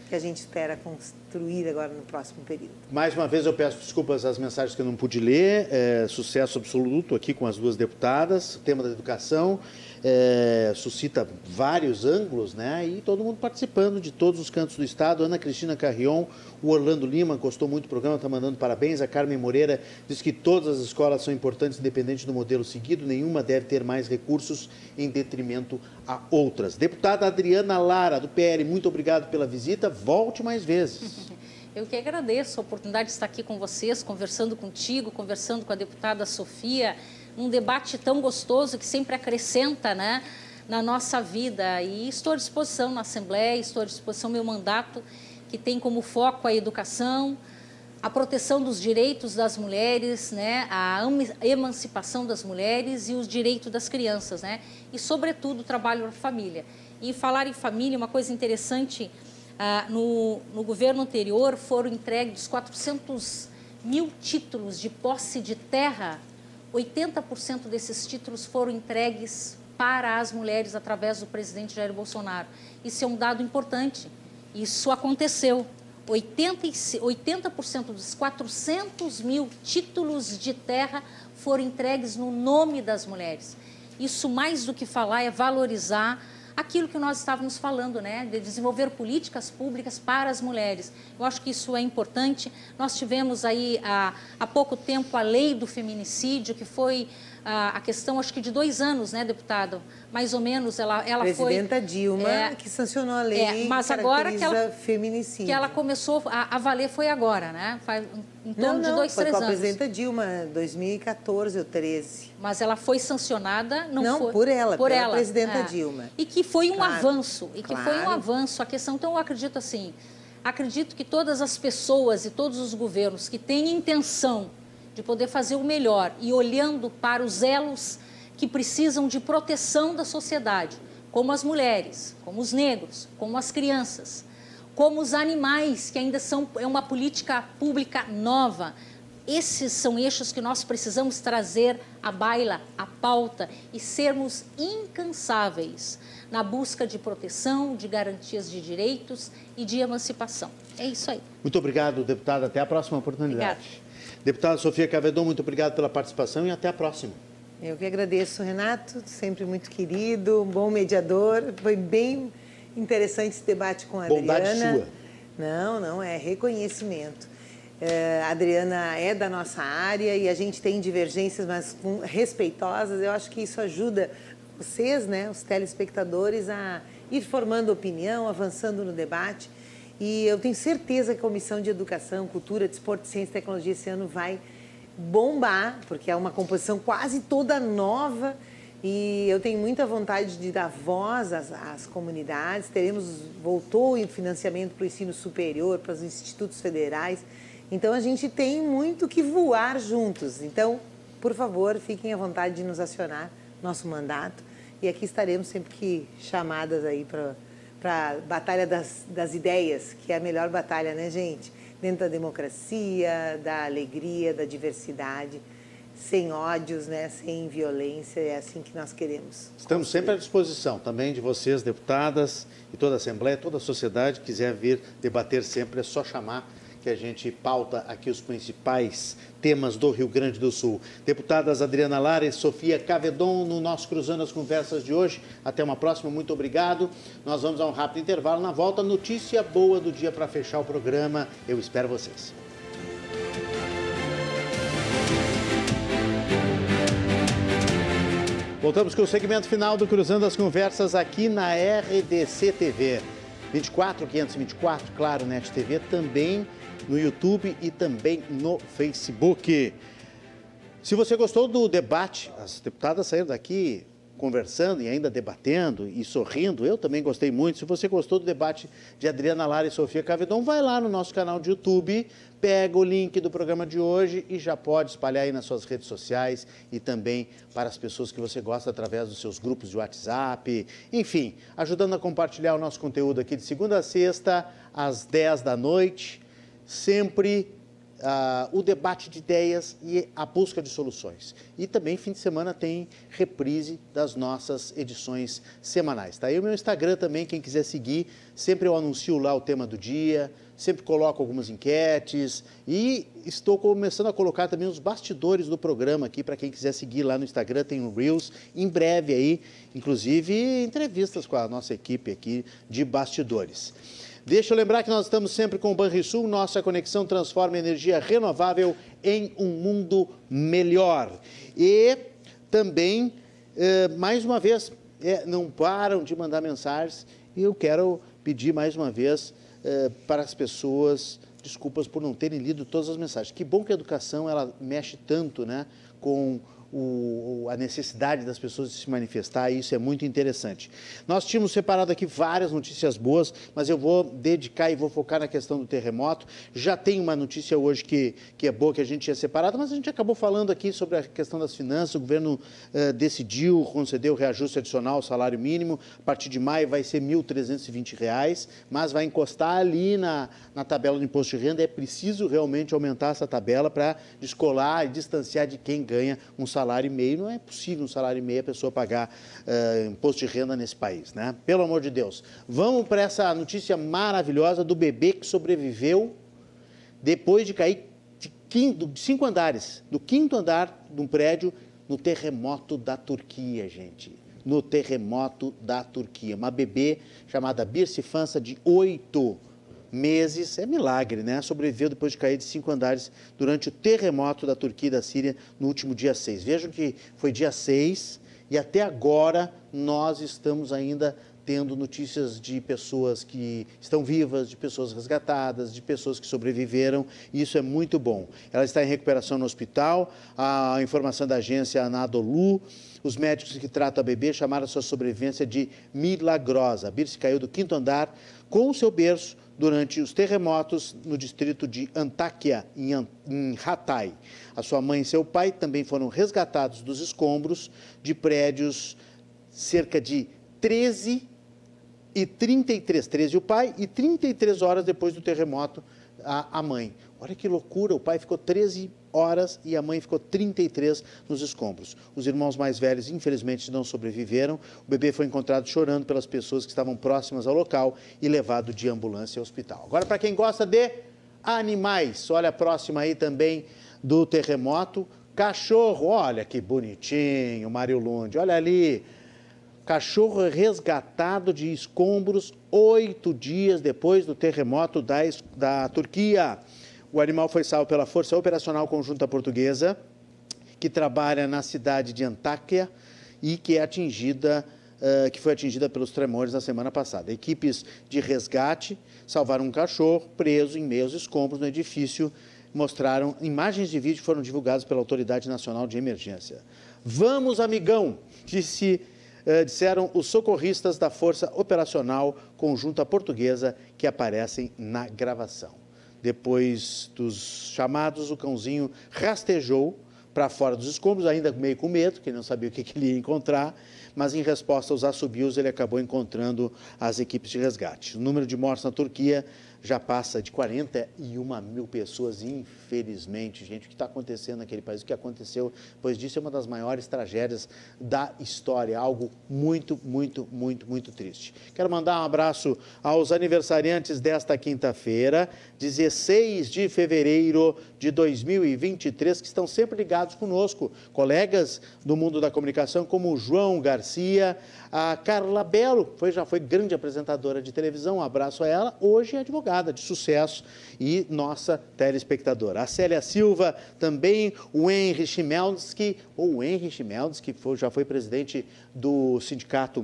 Que a gente espera construir agora no próximo período. Mais uma vez eu peço desculpas às mensagens que eu não pude ler, é, sucesso absoluto aqui com as duas deputadas, o tema da educação é, suscita vários ângulos, né? E todo mundo participando de todos os cantos do estado. Ana Cristina Carrion, o Orlando Lima gostou muito do programa, está mandando parabéns. A Carmen Moreira diz que todas as escolas são importantes, independente do modelo seguido, nenhuma deve ter mais recursos em detrimento a outras. Deputada Adriana Lara, do P R, muito obrigado pela visita. Volte mais vezes. Eu que agradeço a oportunidade de estar aqui com vocês, conversando contigo, conversando com a deputada Sofia, um debate tão gostoso que sempre acrescenta, né, na nossa vida. E estou à disposição na Assembleia, estou à disposição meu mandato, que tem como foco a educação, a proteção dos direitos das mulheres, né, a emancipação das mulheres e os direitos das crianças, né, e, sobretudo, o trabalho na família. E falar em família, uma coisa interessante... Ah, no, no governo anterior, foram entregues quatrocentos mil títulos de posse de terra oitenta por cento desses títulos foram entregues para as mulheres através do presidente Jair Bolsonaro. Isso é um dado importante. Isso aconteceu. oitenta por cento dos quatrocentos mil títulos de terra foram entregues no nome das mulheres. Isso, mais do que falar, é valorizar aquilo que nós estávamos falando, né? De desenvolver políticas públicas para as mulheres. Eu acho que isso é importante. Nós tivemos aí há, há pouco tempo a lei do feminicídio, que foi a, a questão, acho que de dois anos, né, deputado? Mais ou menos, ela, ela Presidenta foi... Presidenta Dilma, é, que sancionou a lei, é, mas agora que ela, feminicídio. Que ela começou a, a valer foi agora, né? Faz em torno não, não, de dois, três anos. Não, foi com a Presidenta Dilma, dois mil e quatorze ou treze. Mas ela foi sancionada... Não, não foi, por ela, por pela ela, Presidenta é. Dilma. E que foi um claro, avanço, e que claro. foi um avanço a questão. Então, eu acredito assim, acredito que todas as pessoas e todos os governos que têm intenção de poder fazer o melhor e olhando para os elos que precisam de proteção da sociedade, como as mulheres, como os negros, como as crianças, como os animais, que ainda são é uma política pública nova. Esses são eixos que nós precisamos trazer à baila, à pauta e sermos incansáveis na busca de proteção, de garantias de direitos e de emancipação. É isso aí. Muito obrigado, deputada. Até a próxima oportunidade. Obrigada. Deputada Sofia Cavedon, muito obrigado pela participação e até a próxima. Eu que agradeço, Renato, sempre muito querido, um bom mediador. Foi bem interessante esse debate com a Bondade Adriana. Bondade sua. Não, não, é reconhecimento. É, a Adriana é da nossa área e a gente tem divergências, mas respeitosas. Eu acho que isso ajuda vocês, né, os telespectadores, a ir formando opinião, avançando no debate. E eu tenho certeza que a Comissão de Educação, Cultura, Desporto, Ciência e Tecnologia esse ano vai bombar, porque é uma composição quase toda nova e eu tenho muita vontade de dar voz às, às comunidades. Teremos, voltou o financiamento para o ensino superior, para os institutos federais. Então, a gente tem muito que voar juntos. Então, por favor, fiquem à vontade de nos acionar, nosso mandato. E aqui estaremos sempre que chamadas aí para... para a batalha das, das ideias, que é a melhor batalha, né, gente? Dentro da democracia, da alegria, da diversidade, sem ódios, né, sem violência, é assim que nós queremos. Estamos construir. Sempre à disposição também de vocês, deputadas, e toda a Assembleia, toda a sociedade, quiser vir debater sempre, é só chamar que a gente pauta aqui os principais temas do Rio Grande do Sul. Deputadas Adriana Lara e Sofia Cavedon, no nosso Cruzando as Conversas de hoje. Até uma próxima, muito obrigado. Nós vamos a um rápido intervalo. Na volta, notícia boa do dia para fechar o programa. Eu espero vocês. Voltamos com o segmento final do Cruzando as Conversas aqui na R D C T V. vinte e quatro, quinhentos e vinte e quatro, claro, Net T V, também no YouTube e também no Facebook. Se você gostou do debate, as deputadas saíram daqui conversando e ainda debatendo e sorrindo, eu também gostei muito. Se você gostou do debate de Adriana Lara e Sofia Cavedon, vai lá no nosso canal de YouTube, pega o link do programa de hoje e já pode espalhar aí nas suas redes sociais e também para as pessoas que você gosta através dos seus grupos de WhatsApp, enfim, ajudando a compartilhar o nosso conteúdo aqui de segunda a sexta, às dez da noite, sempre... Uh, o debate de ideias e a busca de soluções. E também, fim de semana, tem reprise das nossas edições semanais. Tá aí o meu Instagram também, quem quiser seguir, sempre eu anuncio lá o tema do dia, sempre coloco algumas enquetes e estou começando a colocar também os bastidores do programa aqui, para quem quiser seguir lá no Instagram, tem o Reels, em breve aí, inclusive entrevistas com a nossa equipe aqui de bastidores. Deixa eu lembrar que nós estamos sempre com o Banrisul, nossa conexão transforma energia renovável em um mundo melhor. E também, eh, mais uma vez, eh, não param de mandar mensagens e eu quero pedir mais uma vez eh, para as pessoas desculpas por não terem lido todas as mensagens. Que bom que a educação ela mexe tanto, né, com... O, a necessidade das pessoas de se manifestar, e isso é muito interessante. Nós tínhamos separado aqui várias notícias boas, mas eu vou dedicar e vou focar na questão do terremoto. Já tem uma notícia hoje que, que é boa, que a gente tinha separado, mas a gente acabou falando aqui sobre a questão das finanças. O governo eh, decidiu conceder o reajuste adicional ao salário mínimo. A partir de maio vai ser mil trezentos e vinte reais, mas vai encostar ali na, na tabela do imposto de renda. É preciso realmente aumentar essa tabela para descolar e distanciar de quem ganha um salário salário e meio, não é possível um salário e meio a pessoa pagar uh, imposto de renda nesse país, né? Pelo amor de Deus. Vamos para essa notícia maravilhosa do bebê que sobreviveu depois de cair de cinco andares, do quinto andar de um prédio no terremoto da Turquia, gente. No terremoto da Turquia. Uma bebê chamada Birce Fansa, de oito meses, é milagre, né? Sobreviveu depois de cair de cinco andares durante o terremoto da Turquia e da Síria no último dia seis. Vejam que foi dia seis e até agora nós estamos ainda tendo notícias de pessoas que estão vivas, de pessoas resgatadas, de pessoas que sobreviveram, e isso é muito bom. Ela está em recuperação no hospital, a informação da agência Anadolu. Os médicos que tratam a bebê chamaram a sua sobrevivência de milagrosa. A Birce caiu do quinto andar com o seu berço durante os terremotos no distrito de Antáquia, em Hatay. A sua mãe e seu pai também foram resgatados dos escombros de prédios cerca de treze e trinta e três, treze o pai e trinta e três horas depois do terremoto a, a mãe. Olha que loucura, o pai ficou treze horas e a mãe ficou trinta e três nos escombros. Os irmãos mais velhos, infelizmente, não sobreviveram. O bebê foi encontrado chorando pelas pessoas que estavam próximas ao local e levado de ambulância ao hospital. Agora, para quem gosta de animais, olha a próxima aí também do terremoto. Cachorro, olha que bonitinho, Mário Lunde, olha ali. Cachorro resgatado de escombros oito dias depois do terremoto da, da Turquia. O animal foi salvo pela Força Operacional Conjunta Portuguesa, que trabalha na cidade de Antáquia e que, é atingida, uh, que foi atingida pelos tremores na semana passada. Equipes de resgate salvaram um cachorro preso em meio aos escombros no edifício. Mostraram imagens de vídeo que foram divulgadas pela Autoridade Nacional de Emergência. Vamos, amigão, disse... Uh, disseram os socorristas da Força Operacional Conjunta Portuguesa que aparecem na gravação. Depois dos chamados, o cãozinho rastejou para fora dos escombros, ainda meio com medo, que não sabia o que, que ele ia encontrar, mas em resposta aos assobios ele acabou encontrando as equipes de resgate. O número de mortos na Turquia já passa de quarenta e uma mil pessoas, infelizmente, gente. O que está acontecendo naquele país, o que aconteceu depois disso é uma das maiores tragédias da história, algo muito, muito, muito, muito triste. Quero mandar um abraço aos aniversariantes desta quinta-feira, dezesseis de fevereiro de dois mil e vinte e três, que estão sempre ligados conosco, colegas do mundo da comunicação, como o João Garcia, a Carla Belo, foi, já foi grande apresentadora de televisão, um abraço a ela, hoje é advogada de sucesso e nossa telespectadora. A Célia Silva também, o Henry Chimelski, ou o Henry Chimelski, que foi, já foi presidente do sindicato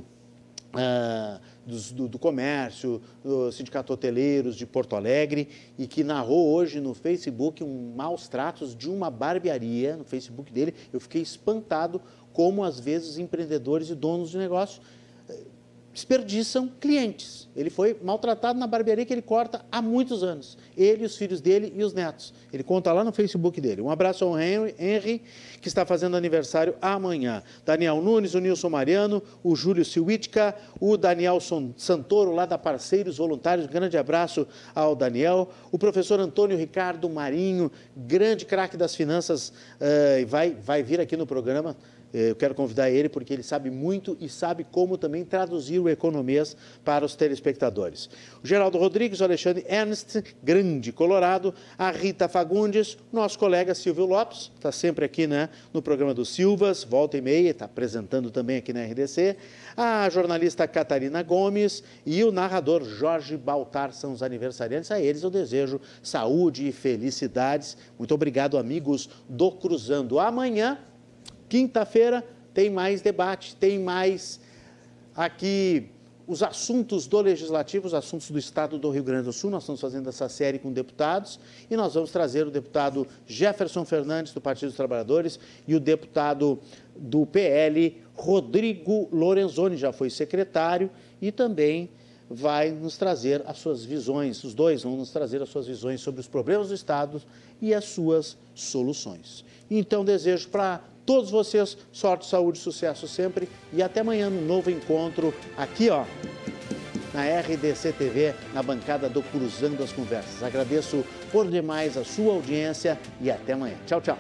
uh, do, do, do comércio, do sindicato hoteleiros de Porto Alegre, e que narrou hoje no Facebook um maus tratos de uma barbearia, no Facebook dele. Eu fiquei espantado como às vezes empreendedores e donos de negócio desperdiçam clientes. Ele foi maltratado na barbearia que ele corta há muitos anos. Ele, os filhos dele e os netos. Ele conta lá no Facebook dele. Um abraço ao Henry, Henry que está fazendo aniversário amanhã. Daniel Nunes, o Nilson Mariano, o Júlio Siwitka, o Daniel Santoro, lá da Parceiros Voluntários. Grande abraço ao Daniel. O professor Antônio Ricardo Marinho, grande craque das finanças, uh, vai, vai vir aqui no programa. Eu quero convidar ele porque ele sabe muito e sabe como também traduzir o economês para os telespectadores. O Geraldo Rodrigues, o Alexandre Ernst, grande colorado, a Rita Fagundes, nosso colega Silvio Lopes, está sempre aqui, né, no programa do Silvas, volta e meia, está apresentando também aqui na R D C, a jornalista Catarina Gomes e o narrador Jorge Baltar são os aniversariantes. A eles eu desejo saúde e felicidades. Muito obrigado, amigos do Cruzando. Amanhã, quinta-feira, tem mais debate, tem mais aqui os assuntos do Legislativo, os assuntos do Estado do Rio Grande do Sul. Nós estamos fazendo essa série com deputados e nós vamos trazer o deputado Jefferson Fernandes, do Partido dos Trabalhadores, e o deputado do P L, Rodrigo Lorenzoni, já foi secretário e também vai nos trazer as suas visões, os dois vão nos trazer as suas visões sobre os problemas do Estado e as suas soluções. Então, desejo para todos vocês sorte, saúde, sucesso sempre e até amanhã no novo encontro aqui, ó, na R D C T V, na bancada do Cruzando as Conversas. Agradeço por demais a sua audiência e até amanhã. Tchau, tchau.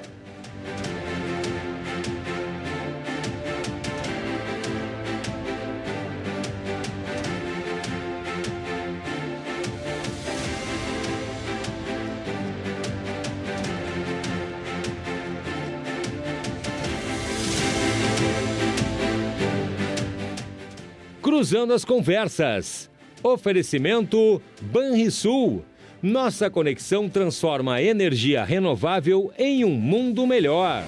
Cruzando as Conversas. Oferecimento Banrisul. Nossa conexão transforma a energia renovável em um mundo melhor.